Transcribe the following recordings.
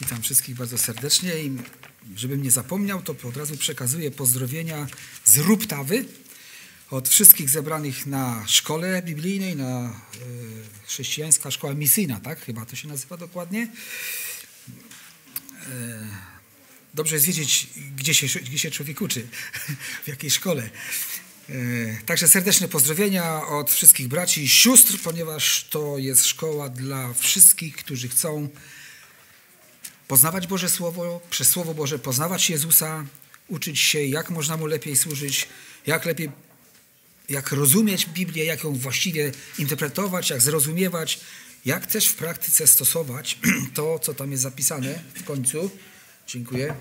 Witam wszystkich bardzo serdecznie i żebym nie zapomniał, to od razu przekazuję pozdrowienia z Ruptawy od wszystkich zebranych na szkole biblijnej, na chrześcijańska szkoła misyjna, tak? Chyba to się nazywa dokładnie. Dobrze jest wiedzieć, gdzie się człowiek uczy, w jakiej szkole. Także serdeczne pozdrowienia od wszystkich braci i sióstr, ponieważ to jest szkoła dla wszystkich, którzy chcą poznawać Boże Słowo, przez Słowo Boże poznawać Jezusa, uczyć się, jak można Mu lepiej służyć, jak rozumieć Biblię, jak ją właściwie interpretować, jak zrozumiewać, jak też w praktyce stosować to, co tam jest zapisane w końcu. Dziękuję.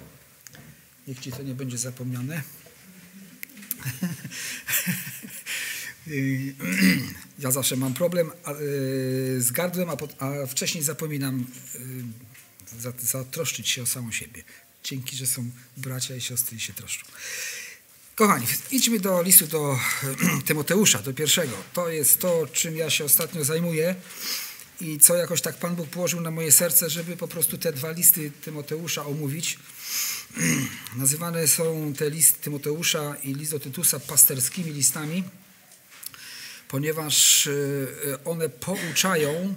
Niech Ci to nie będzie zapomniane. Ja zawsze mam problem z gardłem, a wcześniej zapominam zatroszczyć się o samą siebie. Dzięki, że są bracia i siostry i się troszczą. Kochani, idźmy do listu do Tymoteusza, do pierwszego. To jest to, czym ja się ostatnio zajmuję i co jakoś tak Pan Bóg położył na moje serce, żeby po prostu te dwa listy Tymoteusza omówić. Nazywane są te listy Tymoteusza i list do Tytusa pasterskimi listami, ponieważ one pouczają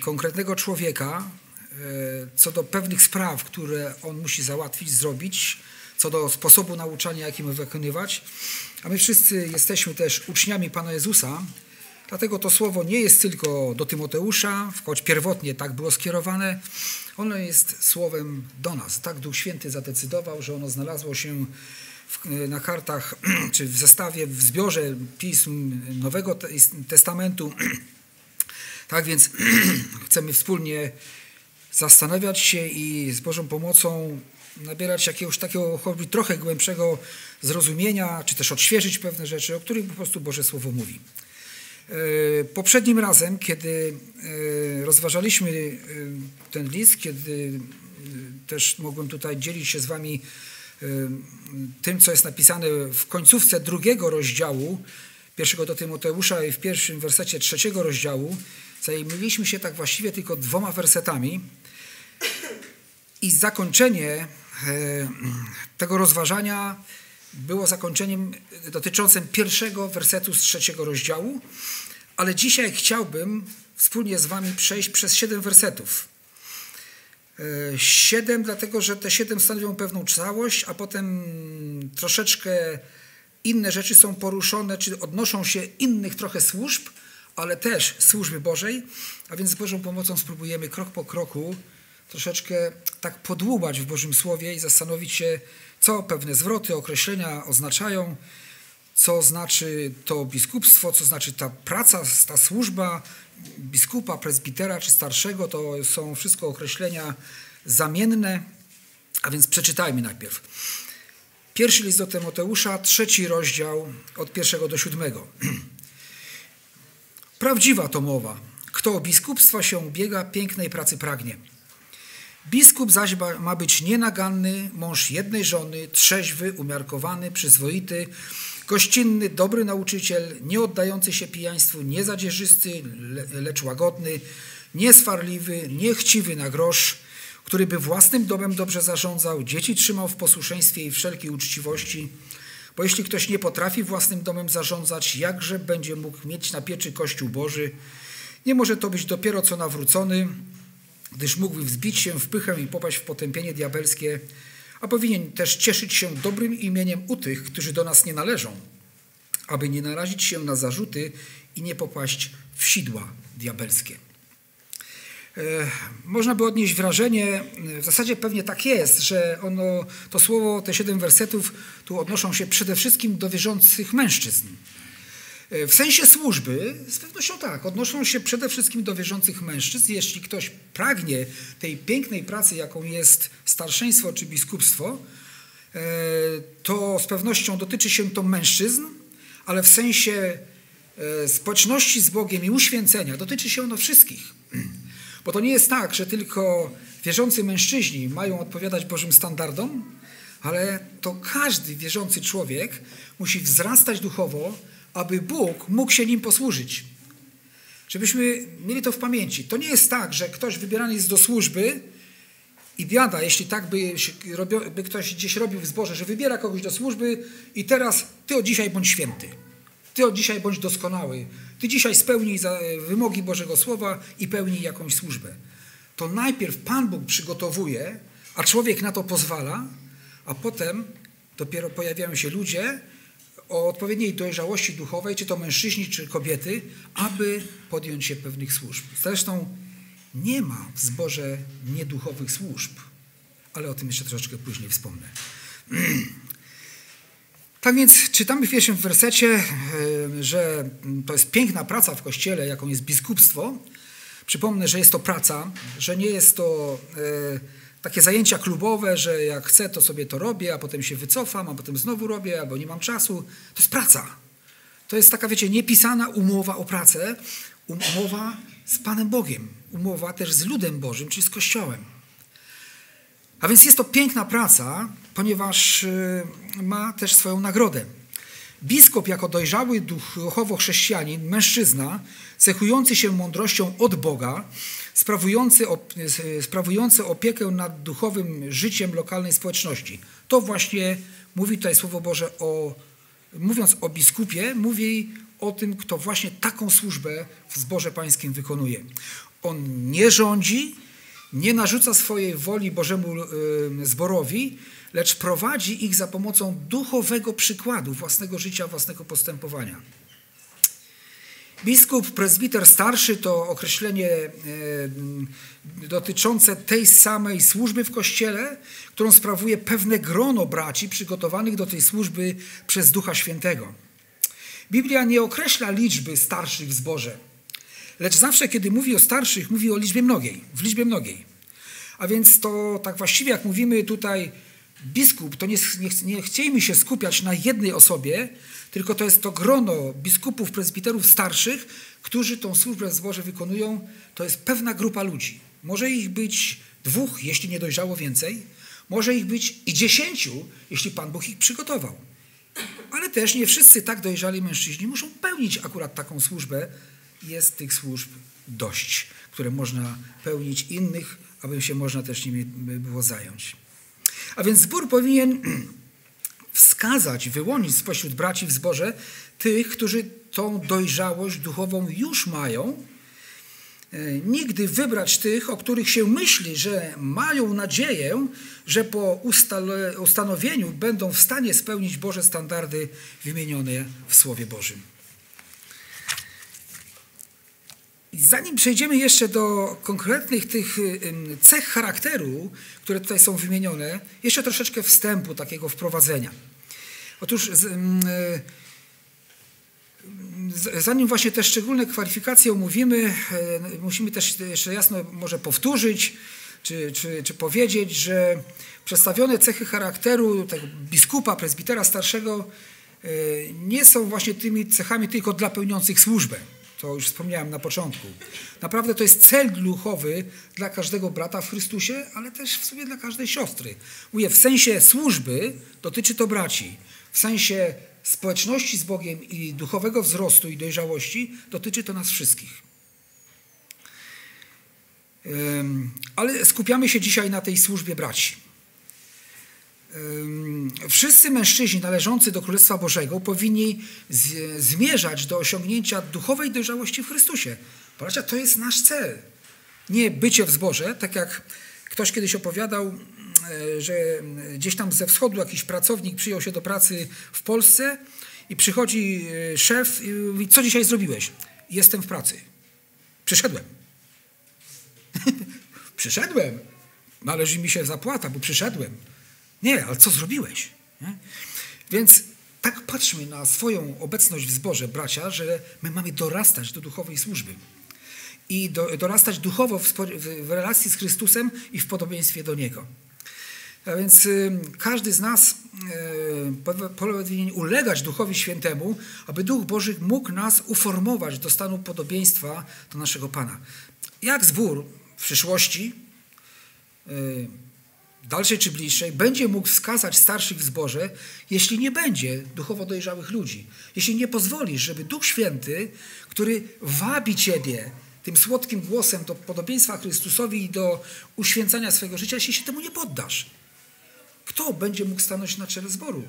konkretnego człowieka co do pewnych spraw, które on musi załatwić, zrobić, co do sposobu nauczania, jakim wykonywać. A my wszyscy jesteśmy też uczniami Pana Jezusa, dlatego to słowo nie jest tylko do Tymoteusza, choć pierwotnie tak było skierowane, ono jest słowem do nas. Tak Duch Święty zadecydował, że ono znalazło się na kartach, czy w zestawie, w zbiorze pism Nowego Testamentu. Tak więc chcemy wspólnie zastanawiać się i z Bożą pomocą nabierać jakiegoś takiego choćby trochę głębszego zrozumienia, czy też odświeżyć pewne rzeczy, o których po prostu Boże Słowo mówi. Poprzednim razem, kiedy rozważaliśmy ten list, kiedy też mogłem tutaj dzielić się z Wami tym, co jest napisane w końcówce drugiego rozdziału, pierwszego do Tymoteusza i w pierwszym wersecie trzeciego rozdziału, zajmowaliśmy się tak właściwie tylko dwoma wersetami i zakończenie tego rozważania było zakończeniem dotyczącym pierwszego wersetu z trzeciego rozdziału, ale dzisiaj chciałbym wspólnie z Wami przejść przez 7 wersetów. 7, dlatego że te 7 stanowią pewną całość, a potem troszeczkę inne rzeczy są poruszone, czy odnoszą się innych trochę służb, ale też służby Bożej, a więc z Bożą pomocą spróbujemy krok po kroku troszeczkę tak podłubać w Bożym Słowie i zastanowić się, co pewne zwroty, określenia oznaczają, co znaczy to biskupstwo, co znaczy ta praca, ta służba biskupa, prezbitera czy starszego, to są wszystko określenia zamienne, a więc przeczytajmy najpierw. Pierwszy list do Tymoteusza, 3 rozdział od 1 do 7. Prawdziwa to mowa. Kto o biskupstwa się ubiega, pięknej pracy pragnie. Biskup zaś ma być nienaganny, mąż jednej żony, trzeźwy, umiarkowany, przyzwoity, gościnny, dobry nauczyciel, nie oddający się pijaństwu, niezadzierzysty, lecz łagodny, nieswarliwy, niechciwy na grosz, który by własnym domem dobrze zarządzał, dzieci trzymał w posłuszeństwie i wszelkiej uczciwości. Bo jeśli ktoś nie potrafi własnym domem zarządzać, jakże będzie mógł mieć na pieczy Kościół Boży? Nie może to być dopiero co nawrócony, gdyż mógłby wzbić się w pychę i popaść w potępienie diabelskie, a powinien też cieszyć się dobrym imieniem u tych, którzy do nas nie należą, aby nie narazić się na zarzuty i nie popaść w sidła diabelskie. Można by odnieść wrażenie, w zasadzie pewnie tak jest, że ono, to słowo, te 7 wersetów tu odnoszą się przede wszystkim do wierzących mężczyzn. W sensie służby z pewnością tak, odnoszą się przede wszystkim do wierzących mężczyzn. Jeśli ktoś pragnie tej pięknej pracy, jaką jest starszeństwo czy biskupstwo, to z pewnością dotyczy się to mężczyzn, ale w sensie społeczności z Bogiem i uświęcenia dotyczy się ono wszystkich. Bo to nie jest tak, że tylko wierzący mężczyźni mają odpowiadać Bożym standardom, ale to każdy wierzący człowiek musi wzrastać duchowo, aby Bóg mógł się nim posłużyć. Żebyśmy mieli to w pamięci. To nie jest tak, że ktoś wybierany jest do służby I biada, jeśli tak by ktoś gdzieś robił w zborze, że wybiera kogoś do służby i teraz ty od dzisiaj bądź święty, ty od dzisiaj bądź doskonały, ty dzisiaj spełnij wymogi Bożego Słowa i pełnij jakąś służbę. To najpierw Pan Bóg przygotowuje, a człowiek na to pozwala, a potem dopiero pojawiają się ludzie o odpowiedniej dojrzałości duchowej, czy to mężczyźni, czy kobiety, aby podjąć się pewnych służb. Zresztą nie ma w zborze nieduchowych służb, ale o tym jeszcze troszeczkę później wspomnę. Tak więc czytamy w pierwszym wersecie, że to jest piękna praca w Kościele, jaką jest biskupstwo. Przypomnę, że jest to praca, że nie jest to takie zajęcia klubowe, że jak chcę, to sobie to robię, a potem się wycofam, a potem znowu robię, albo nie mam czasu. To jest praca. To jest taka, wiecie, niepisana umowa o pracę, umowa z Panem Bogiem, umowa też z ludem Bożym, czyli z Kościołem. A więc jest to piękna praca, ponieważ ma też swoją nagrodę. Biskup jako dojrzały duchowo chrześcijanin, mężczyzna, cechujący się mądrością od Boga, sprawujący opiekę nad duchowym życiem lokalnej społeczności. To właśnie mówi tutaj Słowo Boże, mówiąc o biskupie, mówi o tym, kto właśnie taką służbę w zborze pańskim wykonuje. On nie rządzi, nie narzuca swojej woli Bożemu zborowi, lecz prowadzi ich za pomocą duchowego przykładu własnego życia, własnego postępowania. Biskup, prezbiter starszy to określenie dotyczące tej samej służby w Kościele, którą sprawuje pewne grono braci przygotowanych do tej służby przez Ducha Świętego. Biblia nie określa liczby starszych w zborze, lecz zawsze, kiedy mówi o starszych, mówi o liczbie mnogiej, w liczbie mnogiej. A więc to tak właściwie, jak mówimy tutaj biskup, to nie chcielibyśmy się skupiać na jednej osobie, tylko to jest to grono biskupów, prezbiterów starszych, którzy tą służbę w zborze wykonują. To jest pewna grupa ludzi. Może ich być 2, jeśli nie dojrzało więcej. Może ich być i 10, jeśli Pan Bóg ich przygotował. Ale też nie wszyscy tak dojrzali mężczyźni muszą pełnić akurat taką służbę. Jest tych służb dość, które można pełnić innych, aby się można też nimi było zająć. A więc zbór powinien wskazać, wyłonić spośród braci w zborze tych, którzy tą dojrzałość duchową już mają. Nigdy wybrać tych, o których się myśli, że mają nadzieję, że po ustanowieniu będą w stanie spełnić Boże standardy wymienione w Słowie Bożym. Zanim przejdziemy jeszcze do konkretnych tych cech charakteru, które tutaj są wymienione, jeszcze troszeczkę wstępu, takiego wprowadzenia. Otóż zanim właśnie te szczególne kwalifikacje omówimy, musimy też jeszcze jasno może powtórzyć, czy powiedzieć, że przedstawione cechy charakteru tego biskupa, prezbitera starszego nie są właśnie tymi cechami tylko dla pełniących służbę. To już wspomniałem na początku. Naprawdę to jest cel duchowy dla każdego brata w Chrystusie, ale też w sumie dla każdej siostry. Mówię, w sensie służby dotyczy to braci. W sensie społeczności z Bogiem i duchowego wzrostu i dojrzałości dotyczy to nas wszystkich. Ale skupiamy się dzisiaj na tej służbie braci. Wszyscy mężczyźni należący do Królestwa Bożego powinni zmierzać do osiągnięcia duchowej dojrzałości w Chrystusie. Bracia, to jest nasz cel. Nie bycie w zborze, tak jak ktoś kiedyś opowiadał, że gdzieś tam ze wschodu jakiś pracownik przyjął się do pracy w Polsce i przychodzi szef i mówi, co dzisiaj zrobiłeś? Jestem w pracy. Przyszedłem. Przyszedłem. Należy mi się zapłata, bo przyszedłem. Nie, ale co zrobiłeś? Nie? Więc tak patrzmy na swoją obecność w zborze, bracia, że my mamy dorastać do duchowej służby i dorastać duchowo w relacji z Chrystusem i w podobieństwie do Niego. A więc każdy z nas powinien ulegać Duchowi Świętemu, aby Duch Boży mógł nas uformować do stanu podobieństwa do naszego Pana. Jak zbór w przyszłości, dalszej czy bliższej, będzie mógł wskazać starszych w zborze, jeśli nie będzie duchowo dojrzałych ludzi. Jeśli nie pozwolisz, żeby Duch Święty, który wabi Ciebie tym słodkim głosem do podobieństwa Chrystusowi i do uświęcania swojego życia, jeśli się temu nie poddasz. Kto będzie mógł stanąć na czele zboru?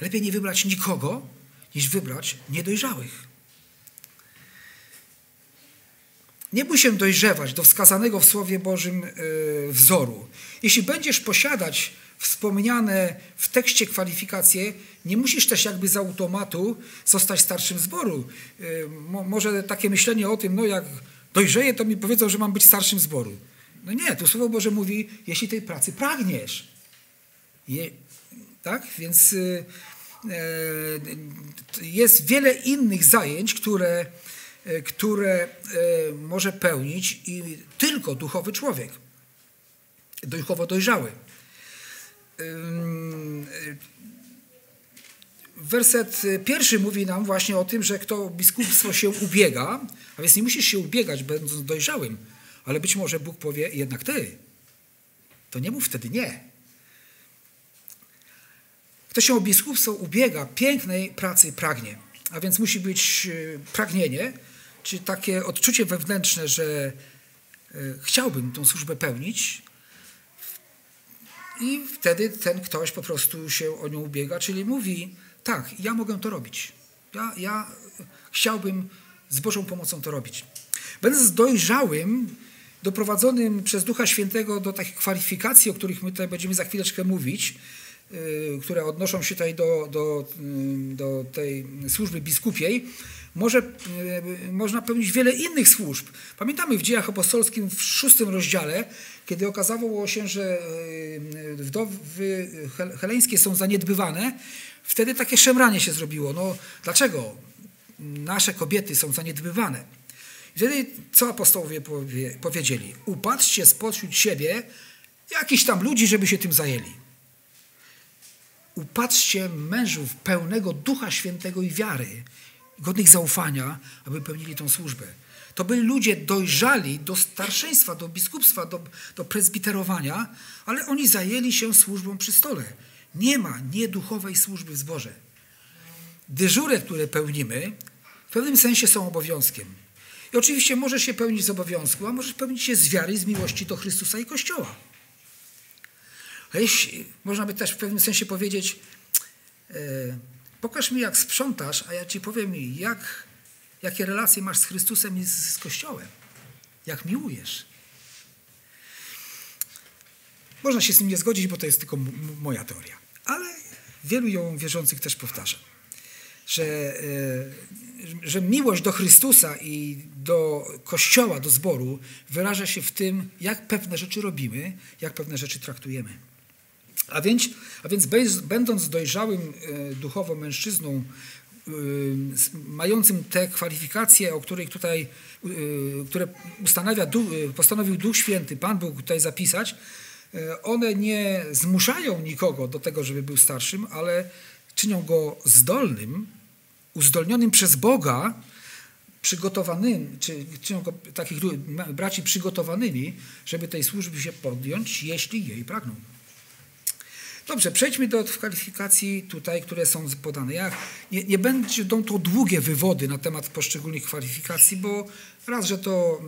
Lepiej nie wybrać nikogo, niż wybrać niedojrzałych. Nie bój się dojrzewać do wskazanego w Słowie Bożym wzoru. Jeśli będziesz posiadać wspomniane w tekście kwalifikacje, nie musisz też jakby z automatu zostać starszym zboru. Może takie myślenie o tym, no jak dojrzeję, to mi powiedzą, że mam być starszym zboru. No nie, tu Słowo Boże mówi, jeśli tej pracy pragniesz. Tak? Więc jest wiele innych zajęć, które może pełnić i tylko duchowy człowiek, duchowo dojrzały. Werset pierwszy mówi nam właśnie o tym, że kto o biskupstwo się ubiega, a więc nie musisz się ubiegać będąc dojrzałym, ale być może Bóg powie jednak ty. To nie mów wtedy nie. Kto się o biskupstwo ubiega, pięknej pracy pragnie, a więc musi być pragnienie, czyli takie odczucie wewnętrzne, że chciałbym tą służbę pełnić i wtedy ten ktoś po prostu się o nią ubiega, czyli mówi tak, ja mogę to robić. Ja chciałbym z Bożą pomocą to robić. Będąc dojrzałym, doprowadzonym przez Ducha Świętego do takich kwalifikacji, o których my tutaj będziemy za chwileczkę mówić, które odnoszą się tutaj do tej służby biskupiej, można pełnić wiele innych służb. Pamiętamy w Dziejach Apostolskich w 6 rozdziale, kiedy okazało się, że wdowy heleńskie są zaniedbywane, wtedy takie szemranie się zrobiło. No dlaczego nasze kobiety są zaniedbywane? I wtedy co apostołowie powiedzieli? Upatrzcie spośród siebie jakichś tam ludzi, żeby się tym zajęli. Upatrzcie mężów pełnego Ducha Świętego i wiary, godnych zaufania, aby pełnili tą służbę. To byli ludzie dojrzali do starszeństwa, do biskupstwa, do prezbiterowania, ale oni zajęli się służbą przy stole. Nie ma nieduchowej służby w zborze. Dyżury, które pełnimy, w pewnym sensie są obowiązkiem. I oczywiście możesz się pełnić z obowiązku, a możesz pełnić je z wiary i z miłości do Chrystusa i Kościoła. Można by też w pewnym sensie powiedzieć, pokaż mi jak sprzątasz, a ja ci powiem jakie relacje masz z Chrystusem i z Kościołem, jak miłujesz. Można się z nim nie zgodzić, bo to jest tylko moja teoria, ale wielu ją wierzących też powtarza, że miłość do Chrystusa i do Kościoła, do zboru wyraża się w tym, jak pewne rzeczy robimy, jak pewne rzeczy traktujemy. A więc będąc dojrzałym duchowo mężczyzną, mającym te kwalifikacje, o których tutaj, które postanowił Duch Święty, Pan Bóg tutaj zapisać, one nie zmuszają nikogo do tego, żeby był starszym, ale czynią go zdolnym, uzdolnionym przez Boga, przygotowanymi, czy czynią go takich braci przygotowanymi, żeby tej służby się podjąć, jeśli jej pragną. Dobrze, przejdźmy do kwalifikacji tutaj, które są podane. Nie będą to długie wywody na temat poszczególnych kwalifikacji, bo raz, że to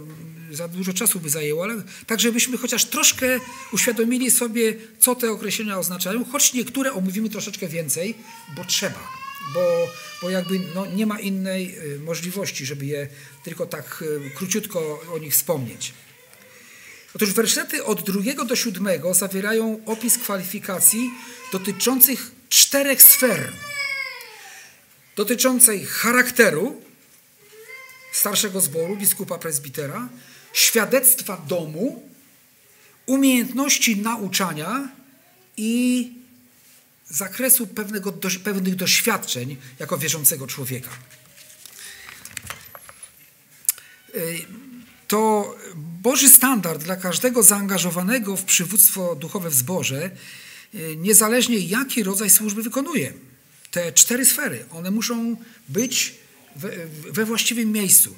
za dużo czasu by zajęło, ale tak, żebyśmy chociaż troszkę uświadomili sobie, co te określenia oznaczają, choć niektóre omówimy troszeczkę więcej, bo trzeba, bo jakby nie ma innej możliwości, żeby je tylko tak króciutko o nich wspomnieć. Otóż wersety od 2 do 7 zawierają opis kwalifikacji dotyczących 4 sfer. Dotyczącej charakteru starszego zboru, biskupa prezbitera, świadectwa domu, umiejętności nauczania i zakresu pewnych doświadczeń jako wierzącego człowieka. To Boży standard dla każdego zaangażowanego w przywództwo duchowe w zborze, niezależnie jaki rodzaj służby wykonuje. Te 4 sfery, one muszą być we właściwym miejscu.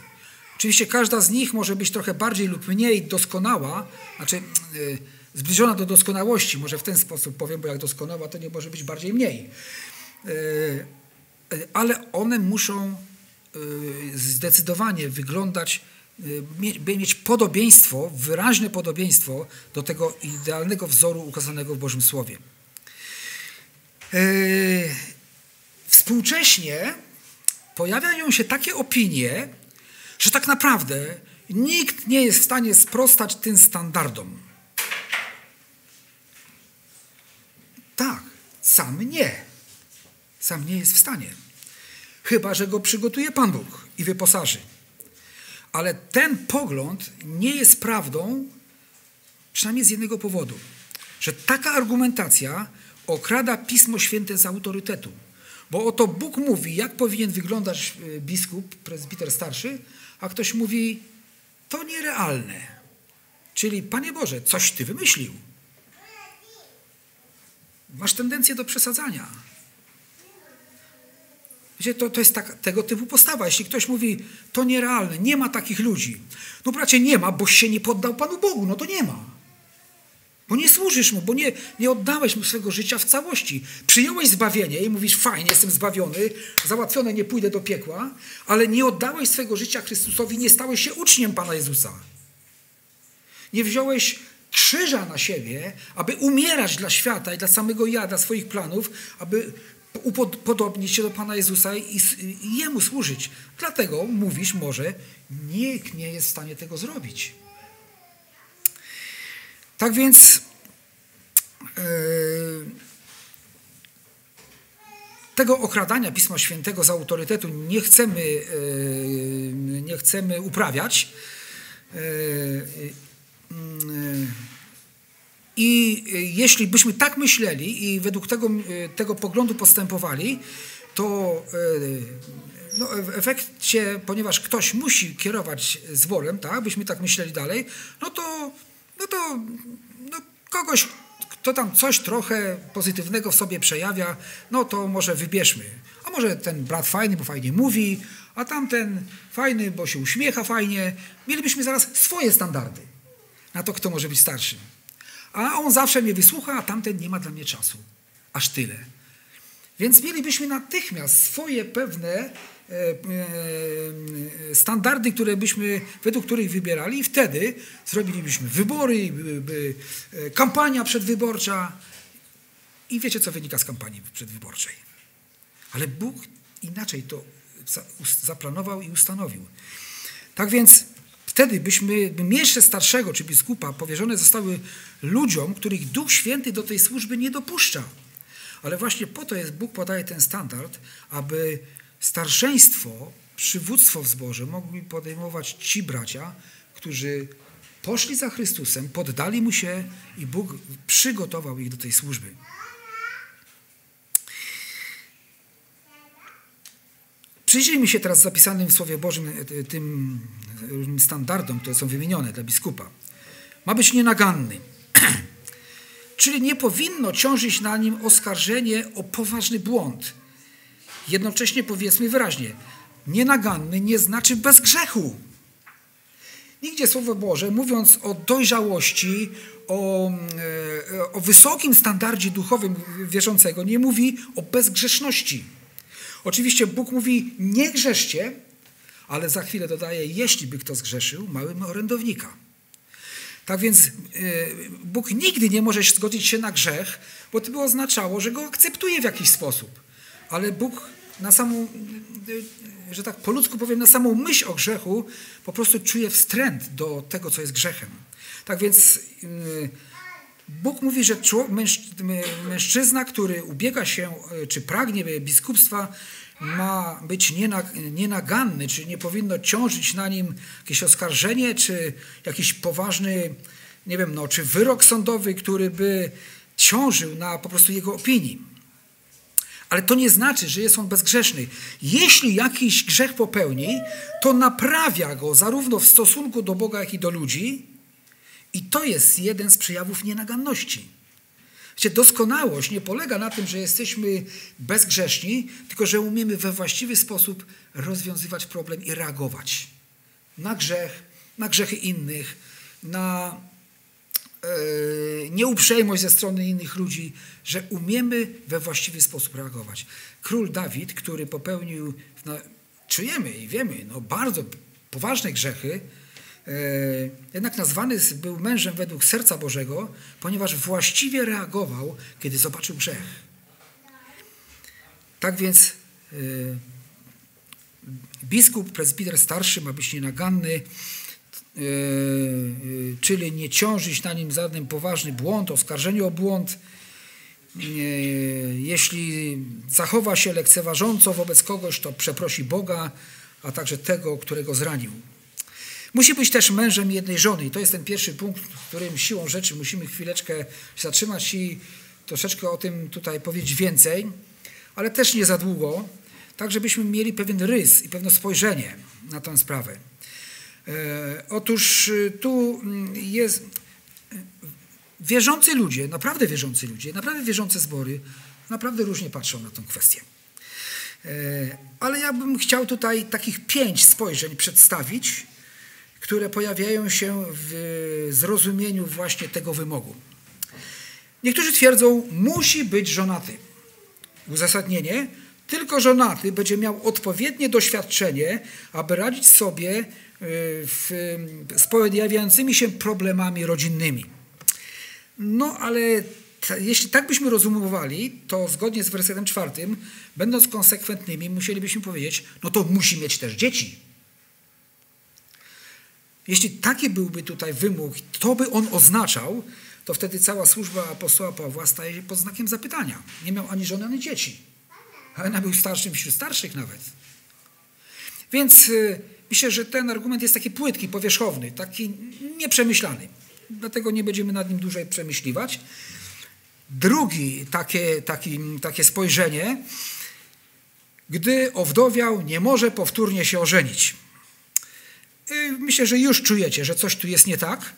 Oczywiście każda z nich może być trochę bardziej lub mniej doskonała, znaczy zbliżona do doskonałości, może w ten sposób powiem, bo jak doskonała, to nie może być bardziej mniej. Ale one muszą zdecydowanie wyglądać mieć podobieństwo, wyraźne podobieństwo do tego idealnego wzoru ukazanego w Bożym Słowie. Współcześnie pojawiają się takie opinie, że tak naprawdę nikt nie jest w stanie sprostać tym standardom. Tak, sam nie jest w stanie. Chyba że go przygotuje Pan Bóg i wyposaży. Ale ten pogląd nie jest prawdą, przynajmniej z jednego powodu, że taka argumentacja okrada Pismo Święte z autorytetu. Bo oto Bóg mówi, jak powinien wyglądać biskup, prezbiter starszy, a ktoś mówi, to nierealne. Czyli, Panie Boże, coś Ty wymyślił. Masz tendencję do przesadzania. Wiecie, to jest tego typu postawa. Jeśli ktoś mówi, to nierealne, nie ma takich ludzi. No bracie, nie ma, boś się nie poddał Panu Bogu. No to nie ma. Bo nie służysz Mu, bo nie oddałeś Mu swego życia w całości. Przyjąłeś zbawienie i mówisz, fajnie, jestem zbawiony, załatwione, nie pójdę do piekła, ale nie oddałeś swego życia Chrystusowi, nie stałeś się uczniem Pana Jezusa. Nie wziąłeś krzyża na siebie, aby umierać dla świata i dla samego ja, dla swoich planów, aby upodobnić się do Pana Jezusa i Jemu służyć. Dlatego mówisz może, nikt nie jest w stanie tego zrobić. Tak więc tego okradania Pisma Świętego z autorytetu nie chcemy uprawiać. I jeśli byśmy tak myśleli i według tego poglądu postępowali, to w efekcie, ponieważ ktoś musi kierować zborem, tak, byśmy tak myśleli dalej, no to kogoś, kto tam coś trochę pozytywnego w sobie przejawia, no to może wybierzmy. A może ten brat fajny, bo fajnie mówi, a tamten fajny, bo się uśmiecha fajnie. Mielibyśmy zaraz swoje standardy na to, kto może być starszy. A on zawsze mnie wysłucha, a tamten nie ma dla mnie czasu. Aż tyle. Więc mielibyśmy natychmiast swoje pewne standardy, według których wybierali i wtedy zrobilibyśmy wybory, kampania przedwyborcza i wiecie, co wynika z kampanii przedwyborczej. Ale Bóg inaczej to zaplanował i ustanowił. Tak więc wtedy miesze starszego czy biskupa powierzone zostały ludziom, których Duch Święty do tej służby nie dopuszcza. Ale właśnie po to Bóg podaje ten standard, aby starszeństwo, przywództwo w zborze mogli podejmować ci bracia, którzy poszli za Chrystusem, poddali Mu się i Bóg przygotował ich do tej służby. Przyjrzyjmy się teraz zapisanym w Słowie Bożym tym standardom, które są wymienione dla biskupa. Ma być nienaganny. Czyli nie powinno ciążyć na nim oskarżenie o poważny błąd. Jednocześnie powiedzmy wyraźnie, nienaganny nie znaczy bez grzechu. Nigdzie Słowo Boże, mówiąc o dojrzałości, o wysokim standardzie duchowym wierzącego, nie mówi o bezgrzeszności. Oczywiście Bóg mówi, nie grzeszcie, ale za chwilę dodaje, jeśli by kto zgrzeszył, mamy orędownika. Tak więc Bóg nigdy nie może zgodzić się na grzech, bo to by oznaczało, że go akceptuje w jakiś sposób. Ale Bóg że tak po ludzku powiem, na samą myśl o grzechu po prostu czuje wstręt do tego, co jest grzechem. Tak więc Bóg mówi, że mężczyzna, który ubiega się czy pragnie biskupstwa, ma być nienaganny, czyli nie powinno ciążyć na nim jakieś oskarżenie, czy jakiś poważny, nie wiem, czy wyrok sądowy, który by ciążył na po prostu jego opinii. Ale to nie znaczy, że jest on bezgrzeszny. Jeśli jakiś grzech popełni, to naprawia go zarówno w stosunku do Boga, jak i do ludzi. I to jest jeden z przejawów nienaganności. Wiecie, doskonałość nie polega na tym, że jesteśmy bezgrzeszni, tylko że umiemy we właściwy sposób rozwiązywać problem i reagować na grzech, na grzechy innych, na nieuprzejmość ze strony innych ludzi, że umiemy we właściwy sposób reagować. Król Dawid, który popełnił, czujemy i wiemy, bardzo poważne grzechy, Jednak nazwany był mężem według serca Bożego, ponieważ właściwie reagował, kiedy zobaczył grzech. Tak więc biskup, prezbiter starszy ma być nienaganny, czyli nie ciążyć na nim żaden poważny błąd, oskarżenie o błąd. Jeśli zachowa się lekceważąco wobec kogoś, to przeprosi Boga, a także tego, którego zranił. Musi być też mężem jednej żony. I to jest ten pierwszy punkt, w którym siłą rzeczy musimy chwileczkę się zatrzymać i troszeczkę o tym tutaj powiedzieć więcej, ale też nie za długo, tak żebyśmy mieli pewien rys i pewne spojrzenie na tę sprawę. Otóż tu jest wierzący ludzie, naprawdę wierzący ludzie, naprawdę wierzące zbory, naprawdę różnie patrzą na tę kwestię. Ale ja bym chciał tutaj takich 5 spojrzeń przedstawić, które pojawiają się w zrozumieniu właśnie tego wymogu. Niektórzy twierdzą, musi być żonaty. Uzasadnienie, tylko żonaty będzie miał odpowiednie doświadczenie, aby radzić sobie z pojawiającymi się problemami rodzinnymi. No ale jeśli tak byśmy rozumowali, to zgodnie z wersetem 4, będąc konsekwentnymi, musielibyśmy powiedzieć, no to musi mieć też dzieci. Jeśli taki byłby tutaj wymóg, to by on oznaczał, to wtedy cała służba apostoła Pawła staje się pod znakiem zapytania. Nie miał ani żony, ani dzieci. Ale był starszym wśród starszych nawet. Więc myślę, że ten argument jest taki płytki, powierzchowny, taki nieprzemyślany. Dlatego nie będziemy nad nim dłużej przemyśliwać. Drugi takie spojrzenie, gdy owdowiał, nie może powtórnie się ożenić. Myślę, że już czujecie, że coś tu jest nie tak,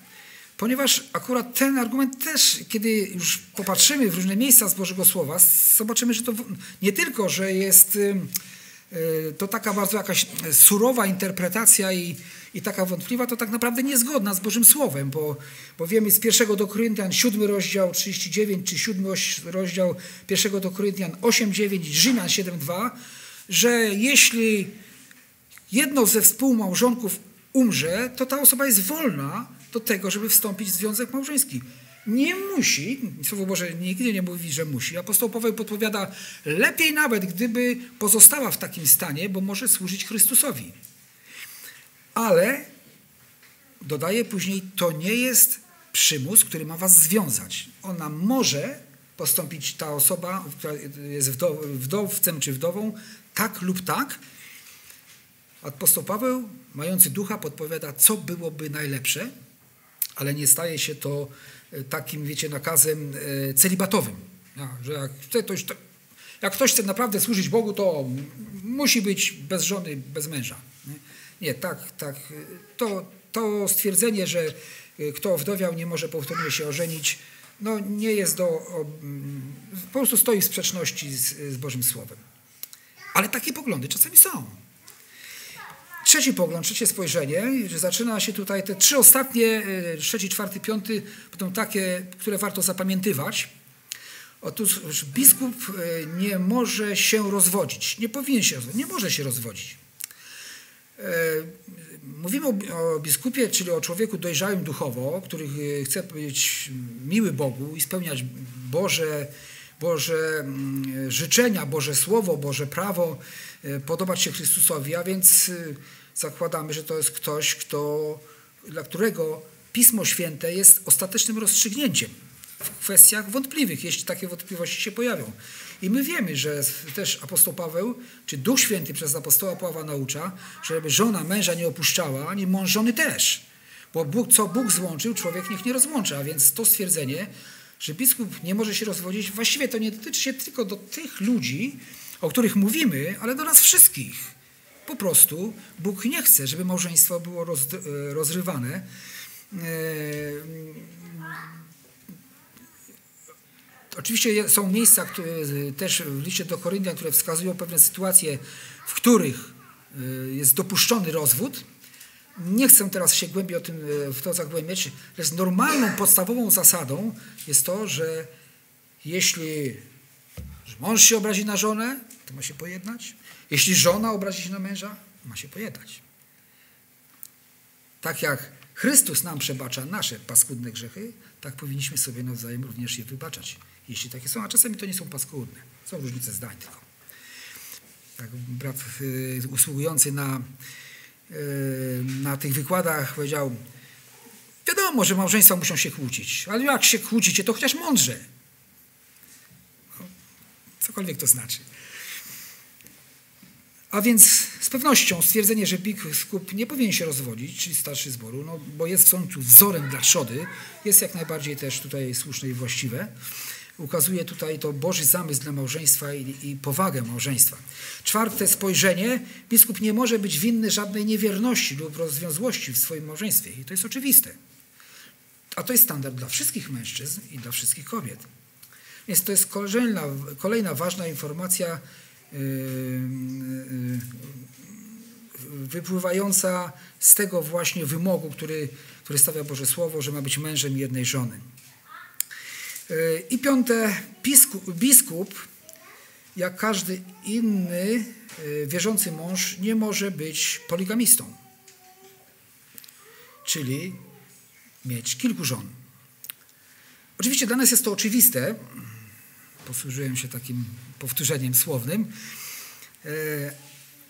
ponieważ akurat ten argument też, kiedy już popatrzymy w różne miejsca z Bożego Słowa, zobaczymy, że to nie tylko, że jest to taka bardzo jakaś surowa interpretacja i taka wątpliwa, to tak naprawdę niezgodna z Bożym Słowem, bo wiemy z 1 do Koryntian 7 rozdział 39 czy 7 rozdział 1 do Koryntian 8:9 i Rzymian 7:2, że jeśli jedno ze współmałżonków umrze, to ta osoba jest wolna do tego, żeby wstąpić w związek małżeński. Nie musi, Słowo Boże nigdy nie mówi, że musi. Apostoł Paweł podpowiada, lepiej nawet, gdyby pozostała w takim stanie, bo może służyć Chrystusowi. Ale, dodaje później, to nie jest przymus, który ma was związać. Ona może postąpić, ta osoba, która jest wdowcem czy wdową, tak lub tak. Apostoł Paweł, mający ducha, podpowiada, co byłoby najlepsze, ale nie staje się to takim, wiecie, nakazem celibatowym. Że jak ktoś chce naprawdę służyć Bogu, to musi być bez żony, bez męża. Nie, tak. To stwierdzenie, że kto wdowiał, nie może powtórnie się ożenić, no nie jest po prostu stoi w sprzeczności z Bożym Słowem. Ale takie poglądy czasami są. Trzeci pogląd, trzecie spojrzenie, że zaczyna się tutaj te 3 ostatnie, 3., 4., 5, potem takie, które warto zapamiętywać. Otóż biskup nie może się rozwodzić, nie powinien się rozwodzić, nie może się rozwodzić. Mówimy o biskupie, czyli o człowieku dojrzałym duchowo, który chce być miły Bogu i spełniać Boże życzenia, Boże Słowo, Boże prawo, podobać się Chrystusowi, a więc zakładamy, że to jest ktoś, dla którego Pismo Święte jest ostatecznym rozstrzygnięciem w kwestiach wątpliwych, jeśli takie wątpliwości się pojawią. I my wiemy, że też apostoł Paweł, czy Duch Święty przez apostoła Pawła naucza, żeby żona męża nie opuszczała, ani mąż żony też. Bo co Bóg złączył, człowiek niech nie rozłącza, a więc to stwierdzenie, że biskup nie może się rozwodzić, właściwie to nie dotyczy się tylko do tych ludzi, o których mówimy, ale do nas wszystkich. Po prostu Bóg nie chce, żeby małżeństwo było rozrywane. Oczywiście są miejsca, które też w liście do Koryntian, które wskazują pewne sytuacje, w których jest dopuszczony rozwód. Nie chcę teraz się głębiej w to zagłębiać, lecz normalną, podstawową zasadą jest to, że jeśli mąż się obrazi na żonę, to ma się pojednać. Jeśli żona obrazi się na męża, ma się pojednać. Tak jak Chrystus nam przebacza nasze paskudne grzechy, tak powinniśmy sobie nawzajem również je wybaczać, jeśli takie są, a czasami to nie są paskudne, są różnice zdań tylko. Tak, brat usługujący na tych wykładach powiedział, wiadomo, że małżeństwa muszą się kłócić, ale jak się kłócicie, to chociaż mądrze. No, cokolwiek to znaczy. A więc z pewnością stwierdzenie, że biskup nie powinien się rozwodzić, czyli starszy zboru, no, bo jest on tu wzorem dla trzody, jest jak najbardziej też tutaj słuszne i właściwe. Ukazuje tutaj to Boży zamysł dla małżeństwa i powagę małżeństwa. Czwarte spojrzenie. Biskup nie może być winny żadnej niewierności lub rozwiązłości w swoim małżeństwie. I to jest oczywiste. A to jest standard dla wszystkich mężczyzn i dla wszystkich kobiet. Więc to jest kolejna ważna informacja wypływająca z tego właśnie wymogu, który stawia Boże Słowo, że ma być mężem jednej żony. I piąte, biskup, jak każdy inny wierzący mąż, nie może być poligamistą, czyli mieć kilku żon. Oczywiście dla nas jest to oczywiste, posłużyłem się takim powtórzeniem słownym,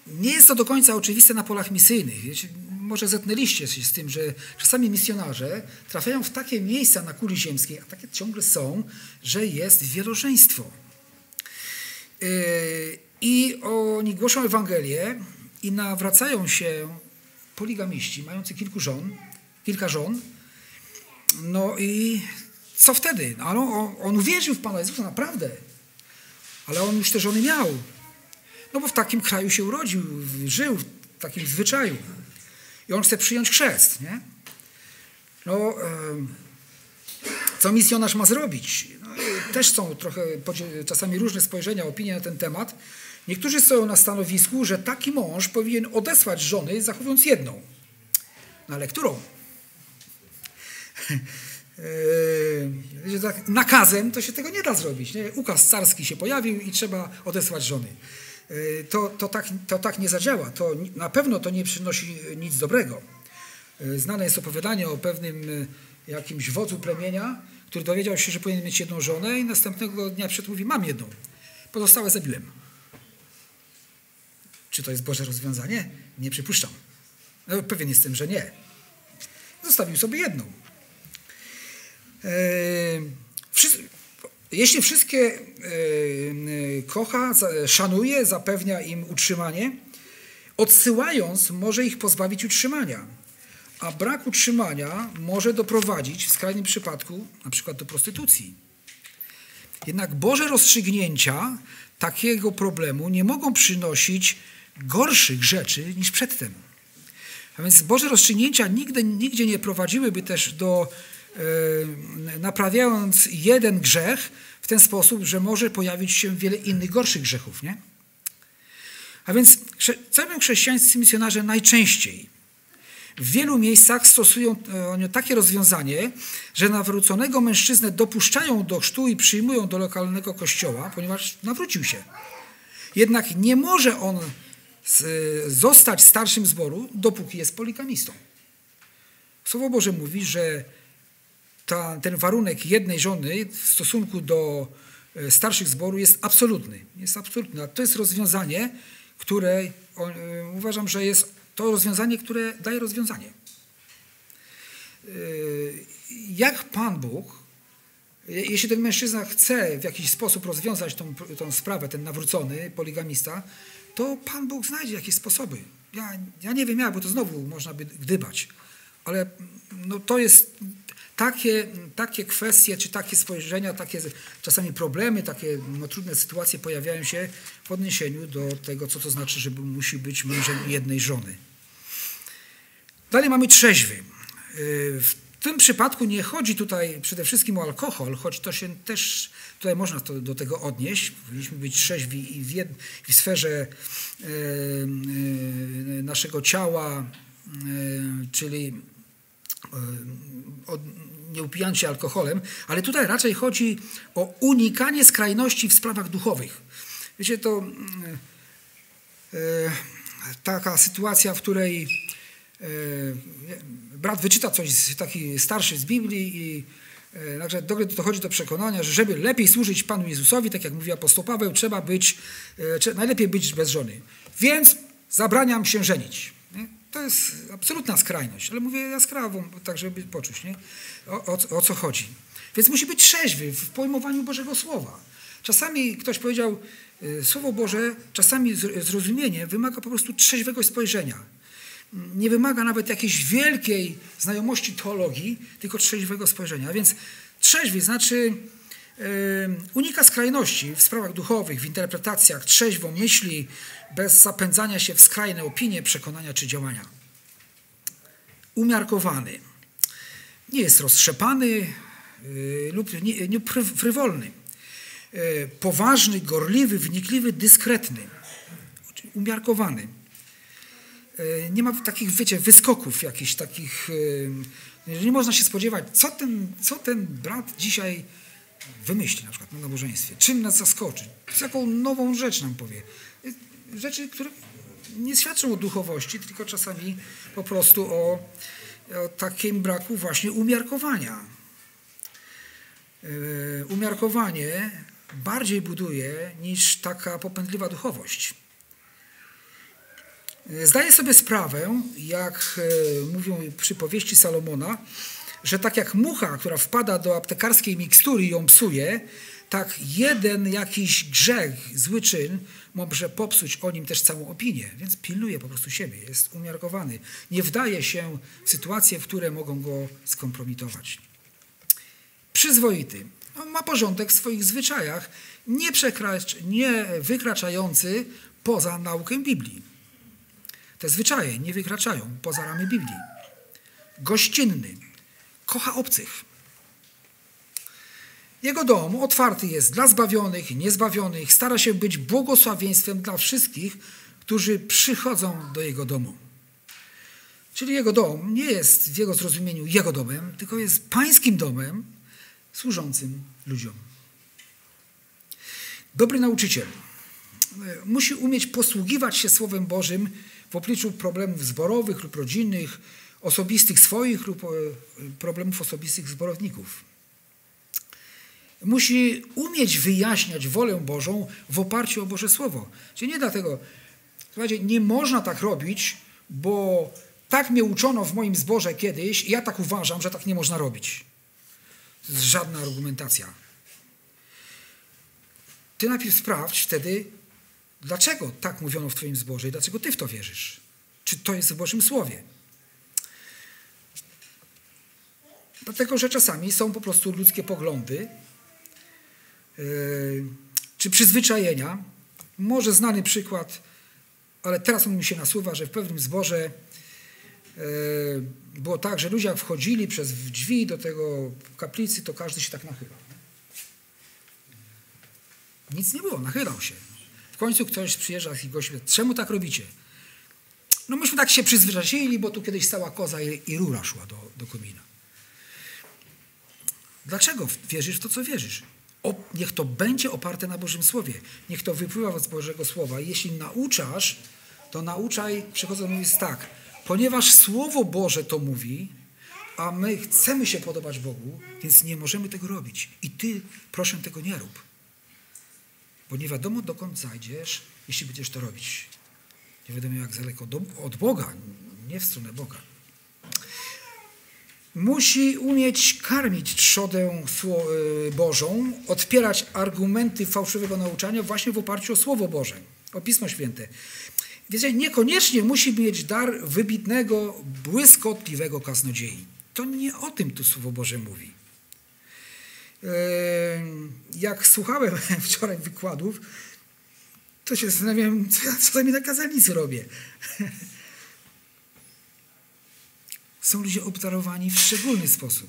nie jest to do końca oczywiste na polach misyjnych. Wiecie, może zetknęliście się z tym, że czasami misjonarze trafiają w takie miejsca na kuli ziemskiej, a takie ciągle są, że jest wielożeństwo. I oni głoszą Ewangelię i nawracają się poligamiści, mający kilka żon. No i co wtedy? No, on uwierzył w Pana Jezusa, naprawdę. Ale on już te żony miał. No bo w takim kraju się urodził, żył w takim zwyczaju. I on chce przyjąć chrzest, nie? No, co misjonarz ma zrobić? No, też są trochę czasami różne spojrzenia, opinie na ten temat. Niektórzy są na stanowisku, że taki mąż powinien odesłać żony, zachowując jedną. No ale którą? Nakazem to się tego nie da zrobić, nie? Ukaz carski się pojawił i trzeba odesłać żony. To tak nie zadziała. To na pewno to nie przynosi nic dobrego. Znane jest opowiadanie o pewnym jakimś wodzu plemienia, który dowiedział się, że powinien mieć jedną żonę i następnego dnia przed mówi, mam jedną. Pozostałe zabiłem. Czy to jest Boże rozwiązanie? Nie przypuszczam. No, pewien jestem, że nie. Zostawił sobie jedną. Jeśli wszystkie kocha, szanuje, zapewnia im utrzymanie, odsyłając może ich pozbawić utrzymania, a brak utrzymania może doprowadzić w skrajnym przypadku na przykład do prostytucji. Jednak Boże rozstrzygnięcia takiego problemu nie mogą przynosić gorszych rzeczy niż przedtem. A więc Boże rozstrzygnięcia nigdzie nie prowadziłyby też do naprawiając jeden grzech w ten sposób, że może pojawić się wiele innych gorszych grzechów, nie? A więc co robią chrześcijańscy misjonarze najczęściej? W wielu miejscach stosują takie rozwiązanie, że nawróconego mężczyznę dopuszczają do chrztu i przyjmują do lokalnego kościoła, ponieważ nawrócił się. Jednak nie może on zostać starszym zboru, dopóki jest poligamistą. Słowo Boże mówi, że ten warunek jednej żony w stosunku do starszych zboru jest absolutny. Jest absolutny. A to jest rozwiązanie, które uważam, że jest to rozwiązanie, które daje rozwiązanie. Jak Pan Bóg, jeśli ten mężczyzna chce w jakiś sposób rozwiązać tą sprawę, ten nawrócony poligamista, to Pan Bóg znajdzie jakieś sposoby. Ja nie wiem jak, bo to znowu można by gdybać. Ale no, to jest... Takie kwestie, czy takie spojrzenia, takie czasami problemy, takie no, trudne sytuacje pojawiają się w odniesieniu do tego, co to znaczy, że musi być mężem jednej żony. Dalej mamy trzeźwy. W tym przypadku nie chodzi tutaj przede wszystkim o alkohol, choć to się też, tutaj można do tego odnieść. Powinniśmy być trzeźwi i w sferze naszego ciała, czyli nie upijając się alkoholem, ale tutaj raczej chodzi o unikanie skrajności w sprawach duchowych. Wiecie, to taka sytuacja, w której brat wyczyta coś taki starszy z Biblii i także dochodzi do przekonania, że żeby lepiej służyć Panu Jezusowi, tak jak mówi apostoł Paweł, trzeba być, najlepiej być bez żony. Więc zabraniam się żenić. Nie? To jest absolutna skrajność, ale mówię jaskrawą, tak żeby poczuć, nie? O co chodzi. Więc musi być trzeźwy w pojmowaniu Bożego Słowa. Czasami ktoś powiedział, Słowo Boże, czasami zrozumienie wymaga po prostu trzeźwego spojrzenia. Nie wymaga nawet jakiejś wielkiej znajomości teologii, tylko trzeźwego spojrzenia. A więc trzeźwy znaczy unika skrajności w sprawach duchowych, w interpretacjach, trzeźwo myśli, bez zapędzania się w skrajne opinie, przekonania czy działania. Umiarkowany. Nie jest roztrzepany lub nie frywolny. Poważny, gorliwy, wnikliwy, dyskretny. Umiarkowany. Nie ma takich, wiecie, wyskoków jakichś takich, nie można się spodziewać, co ten brat dzisiaj wymyśli na przykład na nabożeństwie, czym nas zaskoczy, jaką nową rzecz nam powie. Rzeczy, które nie świadczą o duchowości, tylko czasami po prostu o takim braku właśnie umiarkowania. Umiarkowanie bardziej buduje niż taka popędliwa duchowość. Zdaję sobie sprawę, jak mówią przypowieści Salomona, że tak jak mucha, która wpada do aptekarskiej mikstury i ją psuje, tak jeden jakiś grzech, zły czyn może popsuć o nim też całą opinię. Więc pilnuje po prostu siebie, jest umiarkowany. Nie wdaje się w sytuacje, w które mogą go skompromitować. Przyzwoity. On ma porządek w swoich zwyczajach, nie wykraczający poza naukę Biblii. Te zwyczaje nie wykraczają poza ramy Biblii. Gościnny. Kocha obcych. Jego dom otwarty jest dla zbawionych i niezbawionych. Stara się być błogosławieństwem dla wszystkich, którzy przychodzą do jego domu. Czyli jego dom nie jest w jego zrozumieniu jego domem, tylko jest pańskim domem służącym ludziom. Dobry nauczyciel. Musi umieć posługiwać się Słowem Bożym w obliczu problemów zborowych lub rodzinnych, osobistych swoich lub problemów osobistych zborowników. Musi umieć wyjaśniać wolę Bożą w oparciu o Boże Słowo. Czyli nie dlatego, słuchajcie, nie można tak robić, bo tak mnie uczono w moim zborze kiedyś i ja tak uważam, że tak nie można robić. To jest żadna argumentacja. Ty najpierw sprawdź wtedy, dlaczego tak mówiono w twoim zborze i dlaczego ty w to wierzysz? Czy to jest w Bożym Słowie? Dlatego, że czasami są po prostu ludzkie poglądy czy przyzwyczajenia. Może znany przykład, ale teraz mi się nasuwa, że w pewnym zborze było tak, że ludzie jak wchodzili przez drzwi do tego kaplicy, to każdy się tak nachylał. Nic nie było, nachylał się. W końcu ktoś przyjeżdża i go mówi, czemu tak robicie? No myśmy tak się przyzwyczaili, bo tu kiedyś stała koza i rura szła do komina. Dlaczego wierzysz w to, co wierzysz? Niech to będzie oparte na Bożym Słowie. Niech to wypływa z Bożego Słowa. Jeśli nauczasz, to nauczaj, przychodzą i mówisz tak, ponieważ Słowo Boże to mówi, a my chcemy się podobać Bogu, więc nie możemy tego robić. I ty, proszę, tego nie rób. Bo nie wiadomo, dokąd zajdziesz, jeśli będziesz to robić. Nie wiadomo, jak daleko od Boga, nie w stronę Boga. Musi umieć karmić trzodę Bożą, odpierać argumenty fałszywego nauczania właśnie w oparciu o Słowo Boże, o Pismo Święte. Więc niekoniecznie musi mieć dar wybitnego, błyskotliwego kaznodziei. To nie o tym tu Słowo Boże mówi. Jak słuchałem wczoraj wykładów, to się zastanawiałem, co ja na kazalnicy robię. Są ludzie obdarowani w szczególny sposób.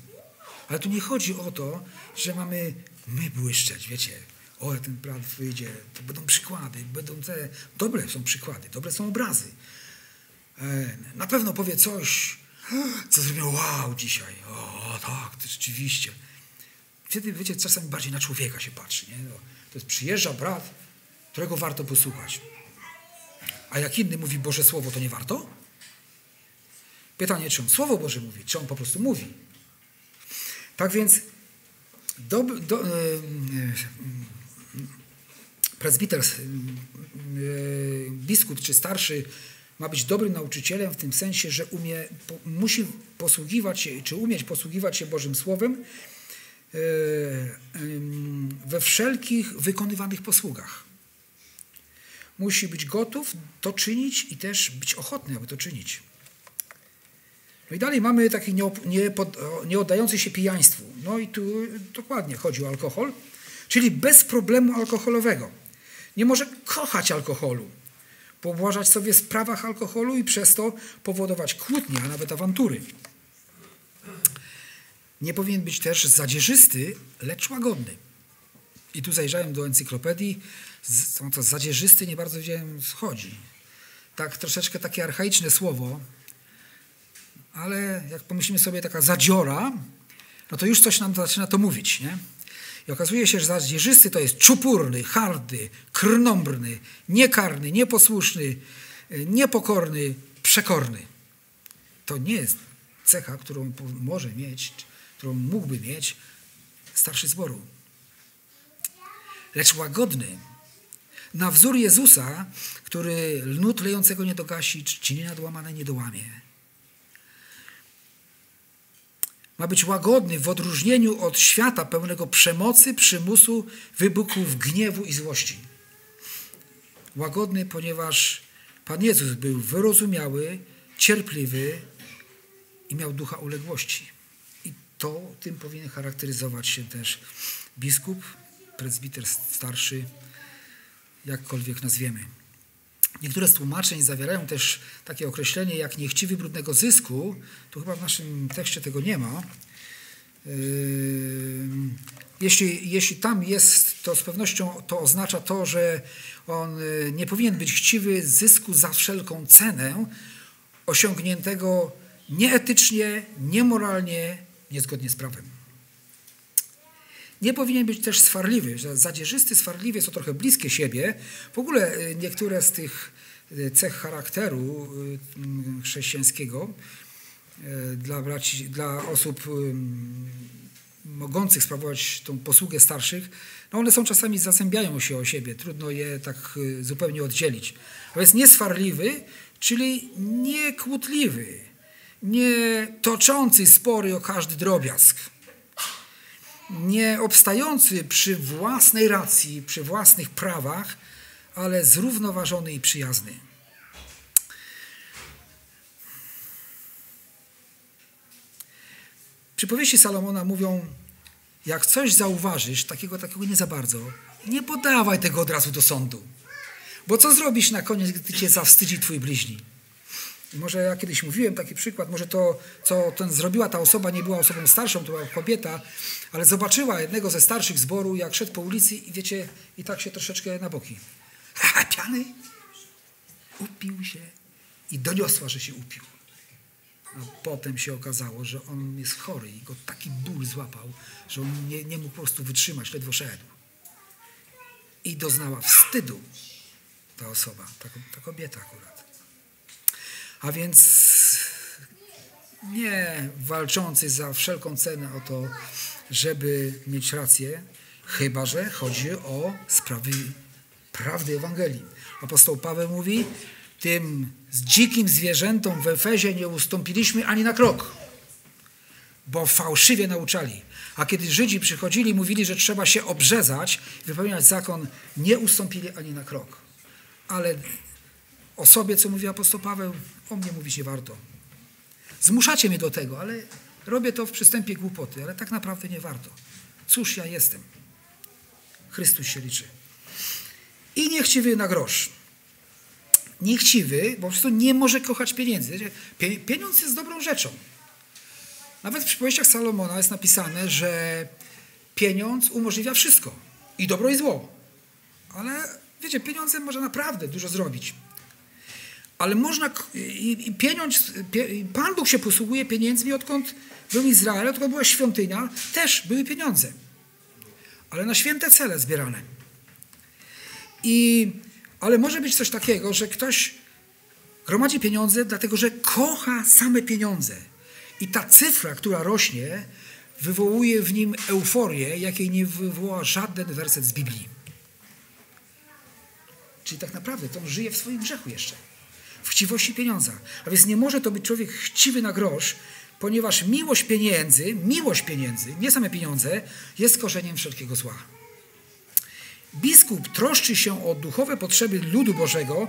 Ale tu nie chodzi o to, że mamy my błyszczeć, wiecie. O, ten brat wyjdzie, to będą przykłady, będą te... Dobre są przykłady, dobre są obrazy. Na pewno powie coś, co zrobiło wow dzisiaj. O, tak, to rzeczywiście... Wtedy, wiecie, czasami bardziej na człowieka się patrzy, nie? To jest przyjeżdża brat, którego warto posłuchać. A jak inny mówi Boże Słowo, to nie warto? Pytanie, czy on Słowo Boże mówi, czy on po prostu mówi. Tak więc prezbiter, biskup czy starszy ma być dobrym nauczycielem w tym sensie, że musi posługiwać się, czy umieć posługiwać się Bożym Słowem we wszelkich wykonywanych posługach. Musi być gotów to czynić i też być ochotny, aby to czynić. No i dalej mamy taki nieoddający się pijaństwu. No i tu dokładnie chodzi o alkohol, czyli bez problemu alkoholowego. Nie może kochać alkoholu, pobłażać sobie w sprawach alkoholu i przez to powodować kłótnie, a nawet awantury. Nie powinien być też zadzierzysty, lecz łagodny. I tu zajrzałem do encyklopedii, są to zadzierzysty, nie bardzo wiedziałem, co chodzi. Tak, troszeczkę takie archaiczne słowo, ale jak pomyślimy sobie taka zadziora, no to już coś nam zaczyna to mówić, nie? I okazuje się, że zadzierzysty to jest czupurny, hardy, krnąbrny, niekarny, nieposłuszny, niepokorny, przekorny. To nie jest cecha, którą może mieć, którą mógłby mieć starszy zboru. Lecz łagodny, na wzór Jezusa, który lnu tlejącego nie dogasi, trzciny nadłamanej nie dołamie. Ma być łagodny w odróżnieniu od świata pełnego przemocy, przymusu, wybuchów gniewu i złości. Łagodny, ponieważ Pan Jezus był wyrozumiały, cierpliwy i miał ducha uległości. I to tym powinien charakteryzować się też biskup, prezbiter starszy, jakkolwiek nazwiemy. Niektóre z tłumaczeń zawierają też takie określenie jak niechciwy brudnego zysku. Tu chyba w naszym tekście tego nie ma. Jeśli tam jest, to z pewnością to oznacza to, że on nie powinien być chciwy zysku za wszelką cenę osiągniętego nieetycznie, niemoralnie, niezgodnie z prawem. Nie powinien być też swarliwy. Zadzierzysty, swarliwy są trochę bliskie siebie. W ogóle niektóre z tych cech charakteru chrześcijańskiego dla osób mogących sprawować tą posługę starszych, no one są czasami zasębiają się o siebie. Trudno je tak zupełnie oddzielić. A więc nieswarliwy, czyli niekłótliwy, nie toczący spory o każdy drobiazg. Nie obstający przy własnej racji, przy własnych prawach, ale zrównoważony i przyjazny. Przypowieści Salomona mówią, jak coś zauważysz, takiego nie za bardzo, nie podawaj tego od razu do sądu. Bo co zrobisz na koniec, gdy cię zawstydzi twój bliźni? Może ja kiedyś mówiłem taki przykład, może to, co zrobiła ta osoba, nie była osobą starszą, to była kobieta, ale zobaczyła jednego ze starszych zboru, jak szedł po ulicy i wiecie, i tak się troszeczkę na boki. Piany? Upił się i doniosła, że się upił. A potem się okazało, że on jest chory i go taki ból złapał, że on nie mógł po prostu wytrzymać, ledwo szedł. I doznała wstydu ta osoba, ta kobieta akurat. A więc nie walczący za wszelką cenę o to, żeby mieć rację, chyba że chodzi o sprawy prawdy Ewangelii. Apostoł Paweł mówi, tym dzikim zwierzętom w Efezie nie ustąpiliśmy ani na krok, bo fałszywie nauczali. A kiedy Żydzi przychodzili, mówili, że trzeba się obrzezać, wypełniać zakon, nie ustąpili ani na krok. Ale o sobie, co mówi apostoł Paweł, o mnie mówić nie warto. Zmuszacie mnie do tego, ale robię to w przystępie głupoty, ale tak naprawdę nie warto. Cóż ja jestem? Chrystus się liczy. I niechciwy na grosz. Niechciwy, bo po prostu nie może kochać pieniędzy. Pieniądz jest dobrą rzeczą. Nawet w przypowieściach Salomona jest napisane, że pieniądz umożliwia wszystko. I dobro, i zło. Ale wiecie, pieniądzem można naprawdę dużo zrobić. Ale można, Pan Bóg się posługuje pieniędzmi, odkąd był Izrael, odkąd była świątynia, też były pieniądze. Ale na święte cele zbierane. Ale może być coś takiego, że ktoś Gromadzi pieniądze, dlatego że kocha same pieniądze. I ta cyfra, która rośnie, wywołuje w nim euforię, jakiej nie wywoła żaden werset z Biblii. Czyli tak naprawdę to on żyje w swoim grzechu jeszcze. W chciwości pieniądza. A więc nie może to być człowiek chciwy na grosz, ponieważ miłość pieniędzy, nie same pieniądze, jest korzeniem wszelkiego zła. Biskup troszczy się o duchowe potrzeby ludu Bożego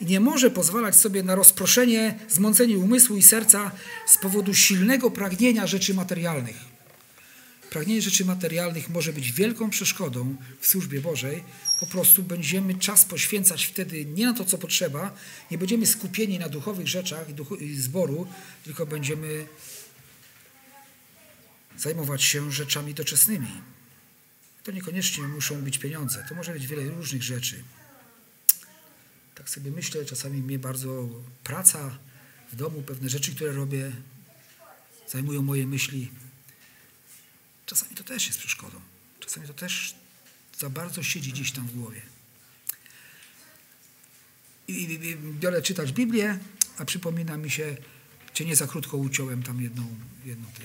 i nie może pozwalać sobie na rozproszenie, zmącenie umysłu i serca z powodu silnego pragnienia rzeczy materialnych. Pragnienie rzeczy materialnych może być wielką przeszkodą w służbie Bożej. Po prostu będziemy czas poświęcać wtedy nie na to, co potrzeba, nie będziemy skupieni na duchowych rzeczach i zboru, tylko będziemy zajmować się rzeczami doczesnymi. To niekoniecznie muszą być pieniądze. To może być wiele różnych rzeczy. Tak sobie myślę, czasami mnie bardzo praca w domu, pewne rzeczy, które robię, zajmują moje myśli. Czasami to też jest przeszkodą. Czasami to też za bardzo siedzi gdzieś tam w głowie. I biorę czytać Biblię, a przypomina mi się, czy nie za krótko uciąłem tam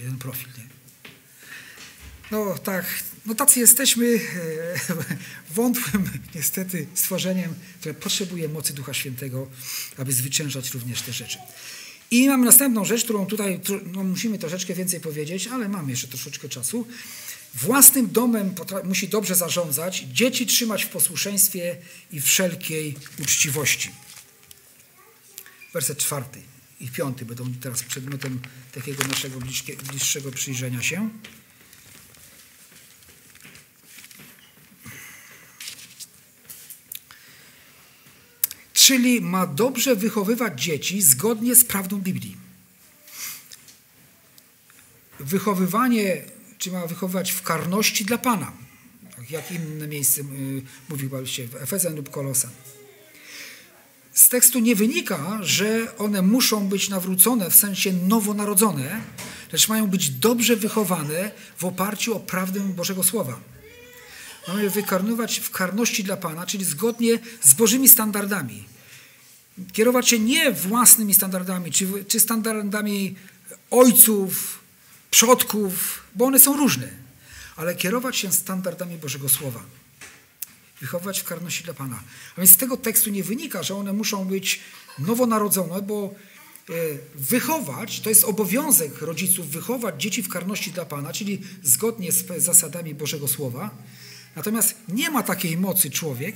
jeden profil, nie? No tak, no tacy jesteśmy wątłym niestety stworzeniem, które potrzebuje mocy Ducha Świętego, aby zwyciężać również te rzeczy. I mamy następną rzecz, którą tutaj musimy troszeczkę więcej powiedzieć, ale mamy jeszcze troszeczkę czasu. Własnym domem musi dobrze zarządzać, dzieci trzymać w posłuszeństwie i wszelkiej uczciwości. Werset 4 i 5 będą teraz przedmiotem takiego naszego bliższego przyjrzenia się. Czyli ma dobrze wychowywać dzieci zgodnie z prawdą Biblii. Wychowywanie, czy ma wychowywać w karności dla Pana, tak jak inne miejsce mówił się w Efezjan lub Kolosan. Z tekstu nie wynika, że one muszą być nawrócone, w sensie nowonarodzone, lecz mają być dobrze wychowane w oparciu o prawdę Bożego Słowa. Mamy je wykarnować w karności dla Pana, czyli zgodnie z Bożymi standardami. Kierować się nie własnymi standardami, czy standardami ojców, przodków, bo one są różne, ale kierować się standardami Bożego Słowa. Wychowywać w karności dla Pana. A więc z tego tekstu nie wynika, że one muszą być nowonarodzone, bo wychować, to jest obowiązek rodziców, wychować dzieci w karności dla Pana, czyli zgodnie z zasadami Bożego Słowa. Natomiast nie ma takiej mocy człowiek,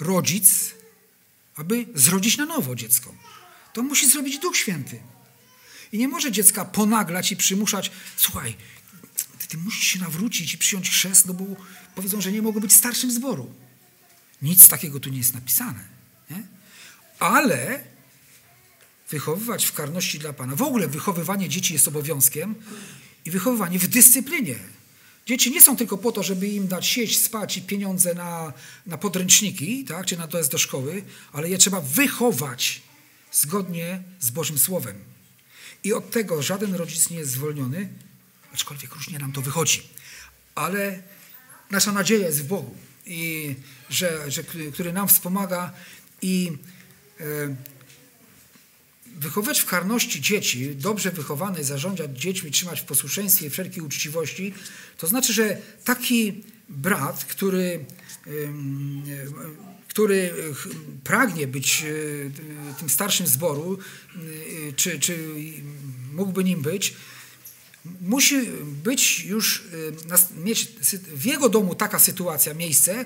rodzic, aby zrodzić na nowo dziecko. To musi zrobić Duch Święty. I nie może dziecka ponaglać i przymuszać, słuchaj, ty musisz się nawrócić i przyjąć chrzest, no bo powiedzą, że nie mogą być starszym zboru. Nic takiego tu nie jest napisane. Nie? Ale wychowywać w karności dla Pana. W ogóle wychowywanie dzieci jest obowiązkiem i wychowywanie w dyscyplinie. Dzieci nie są tylko po to, żeby im dać sieść, spać i pieniądze na podręczniki, tak, czy na dojazd do szkoły, ale je trzeba wychować zgodnie z Bożym Słowem. I od tego żaden rodzic nie jest zwolniony, aczkolwiek różnie nam to wychodzi. Ale nasza nadzieja jest w Bogu, i że który nam wspomaga i wychowywać w karności dzieci, dobrze wychowane, zarządzać dziećmi, trzymać w posłuszeństwie i wszelkiej uczciwości, to znaczy, że taki brat, który pragnie być tym starszym zboru, czy mógłby nim być, musi być już, mieć w jego domu taka sytuacja, miejsce,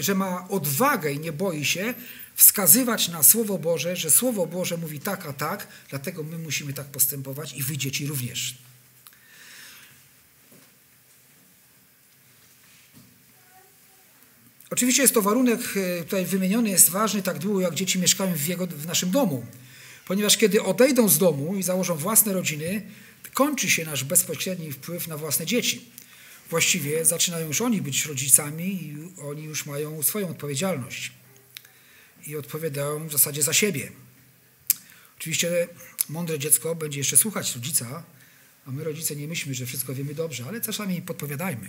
że ma odwagę i nie boi się wskazywać na Słowo Boże, że Słowo Boże mówi tak, a tak, dlatego my musimy tak postępować i wy dzieci również. Oczywiście jest to warunek, tutaj wymieniony jest ważny tak długo, jak dzieci mieszkają w naszym domu. Ponieważ kiedy odejdą z domu i założą własne rodziny, kończy się nasz bezpośredni wpływ na własne dzieci. Właściwie zaczynają już oni być rodzicami i oni już mają swoją odpowiedzialność. I odpowiadają w zasadzie za siebie. Oczywiście mądre dziecko będzie jeszcze słuchać rodzica, a my rodzice nie myślimy, że wszystko wiemy dobrze, ale czasami podpowiadajmy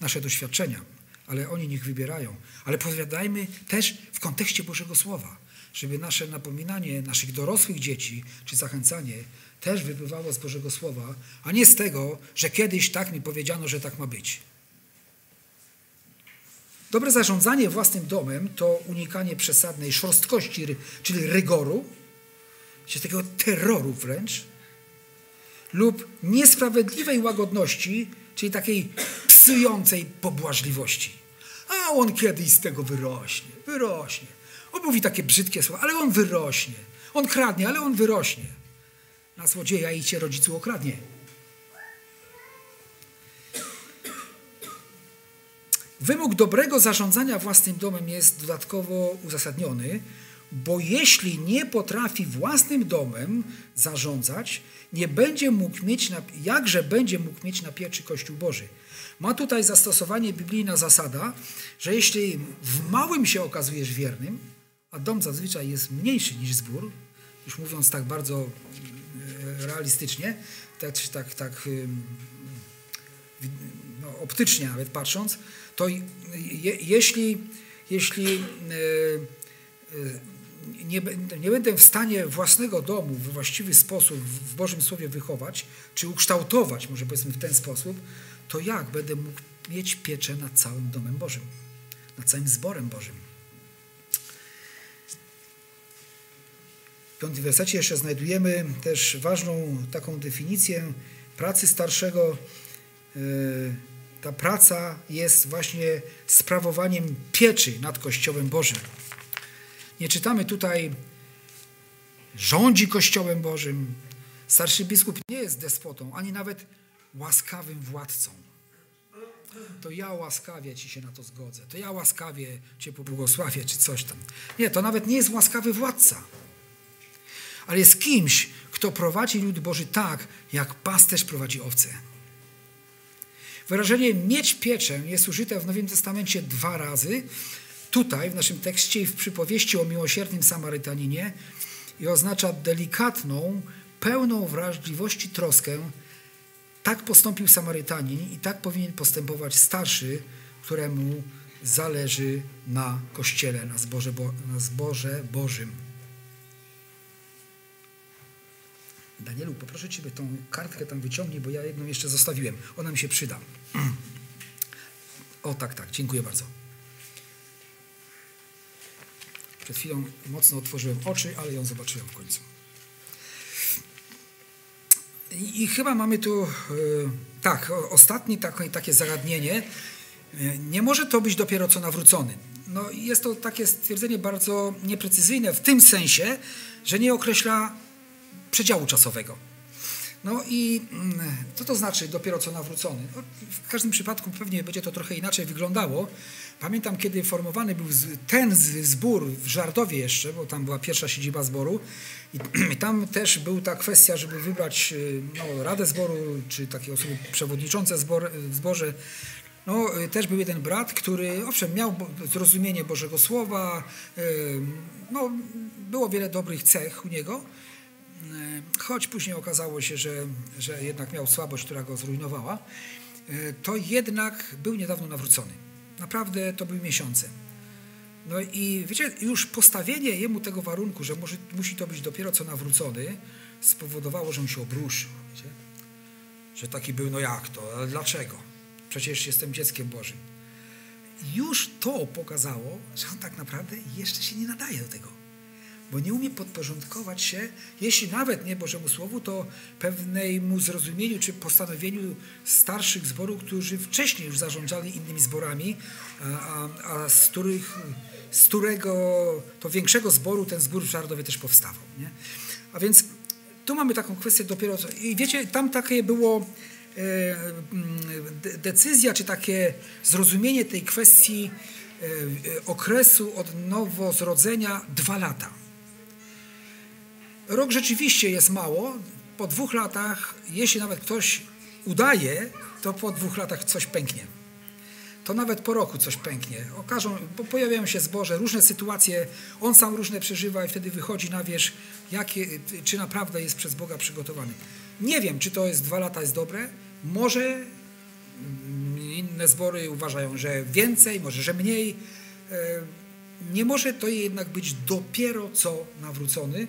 nasze doświadczenia, ale oni niech wybierają. Ale podpowiadajmy też w kontekście Bożego Słowa. żeby nasze napominanie naszych dorosłych dzieci, czy zachęcanie też wypływało z Bożego Słowa, a nie z tego, że kiedyś tak mi powiedziano, że tak ma być. Dobre zarządzanie własnym domem to unikanie przesadnej szorstkości, czyli rygoru, czy takiego terroru wręcz, lub niesprawiedliwej łagodności, czyli takiej psującej pobłażliwości. A on kiedyś z tego wyrośnie. On mówi takie brzydkie słowa, ale on wyrośnie. On kradnie, ale on wyrośnie. Na złodzieja i cię rodzicu okradnie. Wymóg dobrego zarządzania własnym domem jest dodatkowo uzasadniony, bo jeśli nie potrafi własnym domem zarządzać, nie będzie mógł mieć, jakże będzie mógł mieć na pieczy Kościół Boży. Ma tutaj zastosowanie biblijna zasada, że jeśli w małym się okazujesz wiernym, a dom zazwyczaj jest mniejszy niż zbór, już mówiąc tak bardzo realistycznie, tak, optycznie nawet patrząc, to jeśli nie będę w stanie własnego domu w właściwy sposób w Bożym Słowie wychować, czy ukształtować, może powiedzmy w ten sposób, to jak będę mógł mieć pieczę nad całym domem Bożym, nad całym zborem Bożym. W 5 wersecie jeszcze znajdujemy też ważną taką definicję pracy starszego. Ta praca jest właśnie sprawowaniem pieczy nad Kościołem Bożym. Nie czytamy tutaj rządzi Kościołem Bożym. Starszy biskup nie jest despotą, ani nawet łaskawym władcą. To ja łaskawie ci się na to zgodzę. To ja łaskawie cię pobłogosławię, czy coś tam. Nie, to nawet nie jest łaskawy władca. Ale jest kimś, kto prowadzi lud Boży tak, jak pasterz prowadzi owce. Wyrażenie mieć pieczę jest użyte w Nowym Testamencie 2 razy. Tutaj, w naszym tekście i w przypowieści o miłosiernym Samarytaninie i oznacza delikatną, pełną wrażliwości troskę. Tak postąpił Samarytanin i tak powinien postępować starszy, któremu zależy na Kościele, na zborze Bożym. Danielu, poproszę Ciebie, tą kartkę tam wyciągnij, bo ja jedną jeszcze zostawiłem. Ona mi się przyda. O, tak, dziękuję bardzo. Przed chwilą mocno otworzyłem oczy, ale ją zobaczyłem w końcu. I chyba mamy tu ostatnie takie zagadnienie. Nie może to być dopiero co nawrócony. No, jest to takie stwierdzenie bardzo nieprecyzyjne w tym sensie, że nie określa przedziału czasowego. No i co to znaczy dopiero co nawrócony? No, w każdym przypadku pewnie będzie to trochę inaczej wyglądało. Pamiętam, kiedy formowany był ten zbór w Żardowie jeszcze, bo tam była pierwsza siedziba zboru i tam też była ta kwestia, żeby wybrać radę zboru, czy takie osoby przewodniczące w zborze. No, też był jeden brat, który owszem miał zrozumienie Bożego Słowa, było wiele dobrych cech u niego, choć później okazało się, że jednak miał słabość, która go zrujnowała, to jednak był niedawno nawrócony. Naprawdę to były miesiące. No i wiecie, już postawienie jemu tego warunku, że musi to być dopiero co nawrócony, spowodowało, że on się obruszył. Wiecie? Że taki był, no jak to, ale dlaczego? Przecież jestem dzieckiem Bożym. Już to pokazało, że on tak naprawdę jeszcze się nie nadaje do tego. Bo nie umie podporządkować się, jeśli nawet nie Bożemu Słowu, to pewnemu zrozumieniu czy postanowieniu starszych zborów, którzy wcześniej już zarządzali innymi zborami, z którego to większego zboru ten zbór w Żardowie też powstawał. Nie? A więc tu mamy taką kwestię dopiero... I wiecie, tam takie było decyzja, czy takie zrozumienie tej kwestii okresu od nowozrodzenia 2 lata. Rok rzeczywiście jest mało. Po 2 latach, jeśli nawet ktoś udaje, to po 2 latach coś pęknie. To nawet po roku coś pęknie. Pojawiają się zboże, różne sytuacje, on sam różne przeżywa i wtedy wychodzi na wierzch, czy naprawdę jest przez Boga przygotowany. Nie wiem, czy to jest 2 lata jest dobre. Może inne zbory uważają, że więcej, może, że mniej. nie może to jednak być dopiero co nawrócony,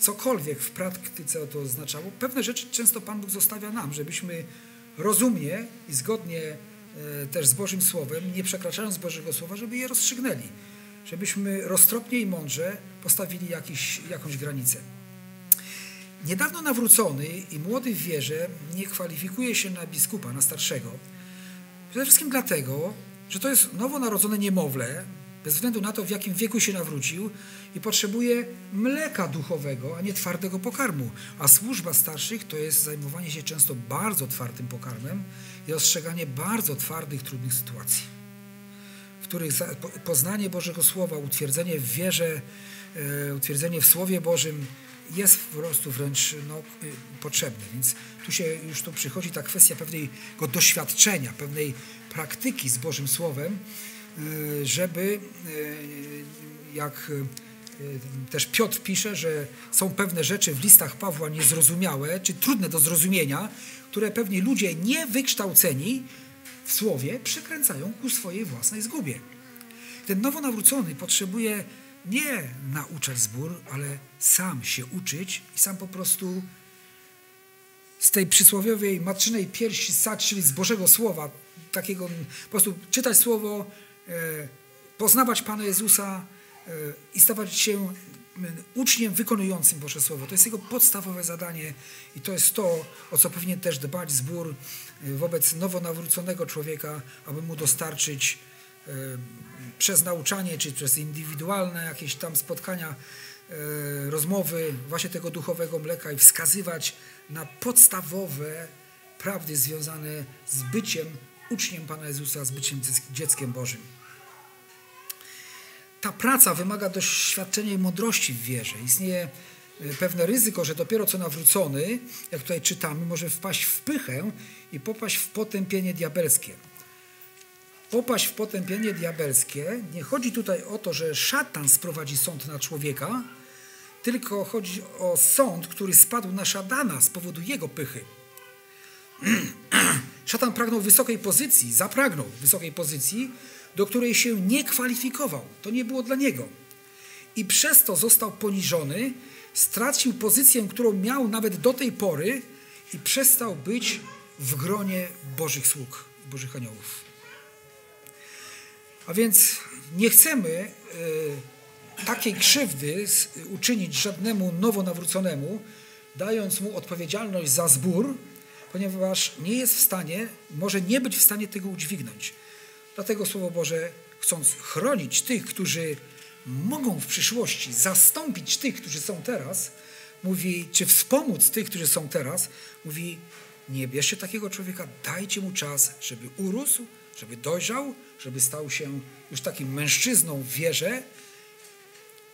cokolwiek w praktyce to oznaczało. Pewne rzeczy często Pan Bóg zostawia nam, żebyśmy rozumnie i zgodnie też z Bożym Słowem, nie przekraczając Bożego Słowa, żeby je rozstrzygnęli, żebyśmy roztropnie i mądrze postawili jakąś granicę. Niedawno nawrócony i młody w wierze nie kwalifikuje się na biskupa, na starszego. Przede wszystkim dlatego, że to jest nowonarodzone niemowlę, bez względu na to, w jakim wieku się nawrócił, i potrzebuje mleka duchowego, a nie twardego pokarmu. A służba starszych to jest zajmowanie się często bardzo twardym pokarmem i rozstrzeganie bardzo twardych, trudnych sytuacji, w których poznanie Bożego Słowa, utwierdzenie w wierze, utwierdzenie w Słowie Bożym jest po prostu wręcz potrzebne. Więc tu przychodzi ta kwestia pewnego doświadczenia, pewnej praktyki z Bożym Słowem, żeby, jak też Piotr pisze, że są pewne rzeczy w listach Pawła niezrozumiałe, czy trudne do zrozumienia, które pewni ludzie niewykształceni w Słowie przykręcają ku swojej własnej zgubie. Ten nowonawrócony potrzebuje nie nauczać zbór, ale sam się uczyć i sam po prostu z tej przysłowiowej matczynej piersi ssać, czyli z Bożego Słowa, takiego po prostu czytać Słowo, poznawać Pana Jezusa i stawać się uczniem wykonującym Boże Słowo. To jest jego podstawowe zadanie i to jest to, o co powinien też dbać zbór wobec nowonawróconego człowieka, aby mu dostarczyć przez nauczanie, czy przez indywidualne jakieś tam spotkania, rozmowy właśnie tego duchowego mleka i wskazywać na podstawowe prawdy związane z byciem uczniem Pana Jezusa, z byciem dzieckiem Bożym. Ta praca wymaga doświadczenia i mądrości w wierze. Istnieje pewne ryzyko, że dopiero co nawrócony, jak tutaj czytamy, może wpaść w pychę i popaść w potępienie diabelskie. Popaść w potępienie diabelskie, nie chodzi tutaj o to, że szatan sprowadzi sąd na człowieka, tylko chodzi o sąd, który spadł na szatana z powodu jego pychy. Szatan pragnął wysokiej pozycji, zapragnął wysokiej pozycji, do której się nie kwalifikował. To nie było dla niego. I przez to został poniżony, stracił pozycję, którą miał nawet do tej pory i przestał być w gronie Bożych sług, Bożych aniołów. A więc nie chcemy takiej krzywdy uczynić żadnemu nowonawróconemu, dając mu odpowiedzialność za zbór, ponieważ nie jest w stanie, może nie być w stanie tego udźwignąć. Dlatego Słowo Boże, chcąc chronić tych, którzy mogą w przyszłości zastąpić tych, którzy są teraz, mówi, czy wspomóc tych, którzy są teraz, mówi, nie bierzcie takiego człowieka, dajcie mu czas, żeby urósł, żeby dojrzał, żeby stał się już takim mężczyzną w wierze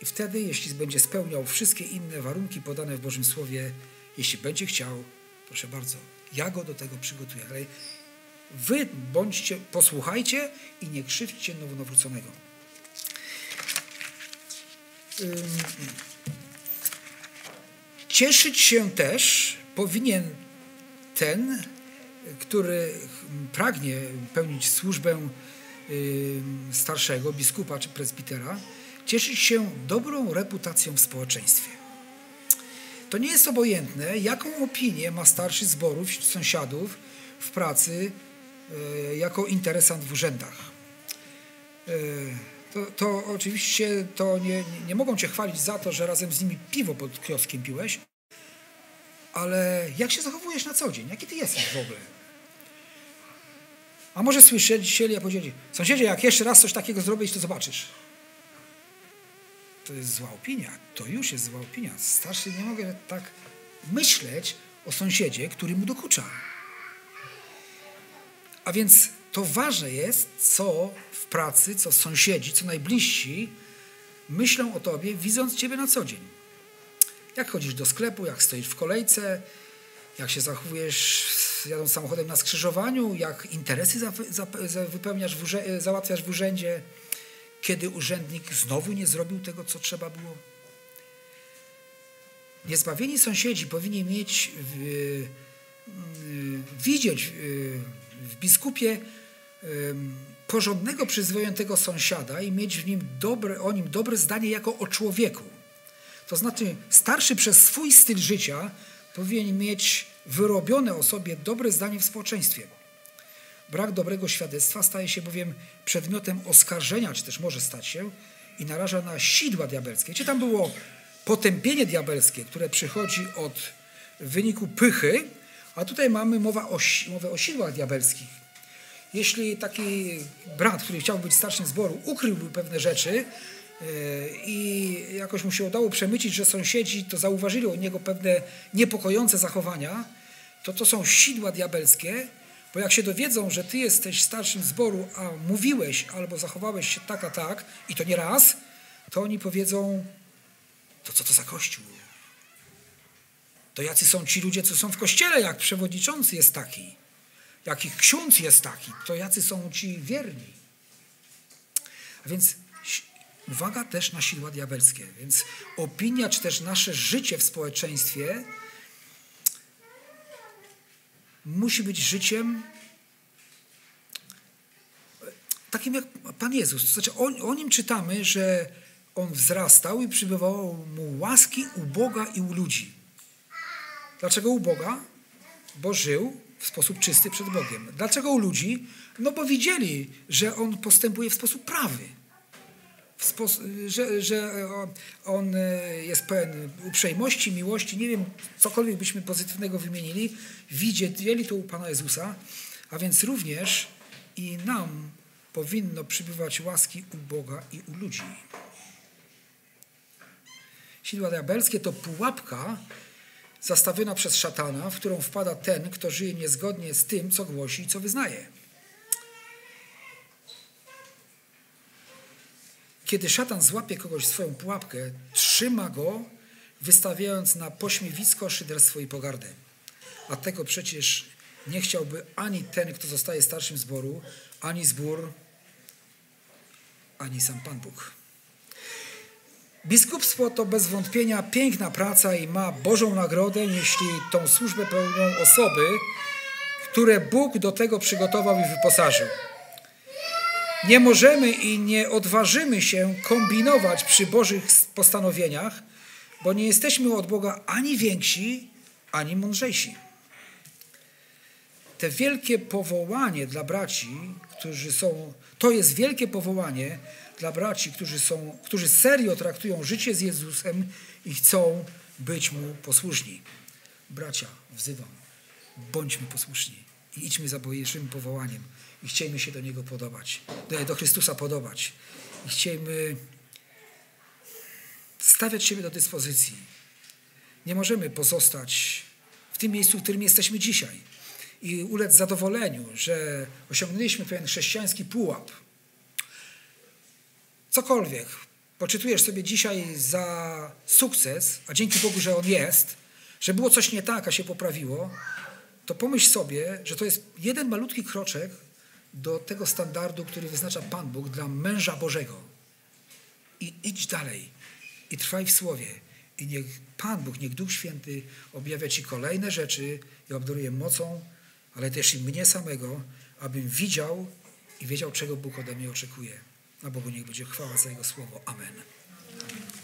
i wtedy, jeśli będzie spełniał wszystkie inne warunki podane w Bożym Słowie, jeśli będzie chciał, proszę bardzo, ja go do tego przygotuję. Ale wy bądźcie, posłuchajcie i nie krzywdźcie nowonawróconego. Cieszyć się też powinien ten, który pragnie pełnić służbę starszego, biskupa czy prezbitera, cieszyć się dobrą reputacją w społeczeństwie. To nie jest obojętne, jaką opinię ma starszy zborów, sąsiadów w pracy jako interesant w urzędach. To oczywiście to nie mogą cię chwalić za to, że razem z nimi piwo pod kioskiem piłeś, ale jak się zachowujesz na co dzień? Jaki ty jesteś w ogóle? A może słyszeli, a powiedzieli, sąsiedzie, jak jeszcze raz coś takiego zrobisz, to zobaczysz. To jest zła opinia. To już jest zła opinia. Starszy nie mogę tak myśleć o sąsiedzie, który mu dokucza. A więc to ważne jest, co w pracy, co sąsiedzi, co najbliżsi myślą o tobie, widząc ciebie na co dzień. Jak chodzisz do sklepu, jak stoisz w kolejce, jak się zachowujesz jadąc samochodem na skrzyżowaniu, jak interesy wypełniasz, załatwiasz w urzędzie, kiedy urzędnik znowu nie zrobił tego, co trzeba było. Niezbawieni sąsiedzi powinni mieć, widzieć w biskupie porządnego, przyzwoitego sąsiada i mieć w nim dobre zdanie jako o człowieku. To znaczy starszy przez swój styl życia powinien mieć wyrobione o sobie dobre zdanie w społeczeństwie. Brak dobrego świadectwa staje się bowiem przedmiotem oskarżenia, czy też może stać się, i naraża na sidła diabelskie. Czy tam było potępienie diabelskie, które przychodzi od wyniku pychy, a tutaj mamy mowę o sidłach diabelskich. Jeśli taki brat, który chciał być starszym zboru, ukryłby pewne rzeczy i jakoś mu się udało przemycić, że sąsiedzi to zauważyli u niego pewne niepokojące zachowania, to są sidła diabelskie, bo jak się dowiedzą, że ty jesteś starszym zboru, a mówiłeś albo zachowałeś się tak, a tak, i to nie raz, to oni powiedzą, to co to za kościół? To jacy są ci ludzie, co są w kościele, jak przewodniczący jest taki, jak ich ksiądz jest taki, to jacy są ci wierni. A więc uwaga też na siła diabelskie. Więc opinia, czy też nasze życie w społeczeństwie musi być życiem takim jak Pan Jezus. To znaczy o nim czytamy, że on wzrastał i przybywało mu łaski u Boga i u ludzi. Dlaczego u Boga? Bo żył w sposób czysty przed Bogiem. Dlaczego u ludzi? No bo widzieli, że on postępuje w sposób prawy. Że on jest pełen uprzejmości, miłości, nie wiem, cokolwiek byśmy pozytywnego wymienili, widzieli to u Pana Jezusa, a więc również i nam powinno przybywać łaski u Boga i u ludzi. Sidła diabelskie to pułapka zastawiona przez szatana, w którą wpada ten, kto żyje niezgodnie z tym, co głosi i co wyznaje. Kiedy szatan złapie kogoś w swoją pułapkę, trzyma go, wystawiając na pośmiewisko, szyderstwo i pogardę. A tego przecież nie chciałby ani ten, kto zostaje starszym zboru, ani zbór, ani sam Pan Bóg. Biskupstwo to bez wątpienia piękna praca i ma Bożą nagrodę, jeśli tą służbę pełnią osoby, które Bóg do tego przygotował i wyposażył. Nie możemy i nie odważymy się kombinować przy Bożych postanowieniach, bo nie jesteśmy od Boga ani więksi, ani mądrzejsi. Te wielkie powołanie dla braci, którzy serio traktują życie z Jezusem i chcą być Mu posłuszni. Bracia, wzywam, bądźmy posłuszni i idźmy za Bożym powołaniem. I chciejmy się do Niego podobać, do Chrystusa podobać. I chciejmy stawiać siebie do dyspozycji. Nie możemy pozostać w tym miejscu, w którym jesteśmy dzisiaj i ulec zadowoleniu, że osiągnęliśmy pewien chrześcijański pułap. Cokolwiek poczytujesz sobie dzisiaj za sukces, a dzięki Bogu, że on jest, że było coś nie tak, a się poprawiło, to pomyśl sobie, że to jest jeden malutki kroczek do tego standardu, który wyznacza Pan Bóg dla męża Bożego. I idź dalej. I trwaj w Słowie. I niech Pan Bóg, niech Duch Święty objawia Ci kolejne rzeczy i obdaruje mocą, ale też i mnie samego, abym widział i wiedział, czego Bóg ode mnie oczekuje. A Bogu niech będzie chwała za Jego Słowo. Amen.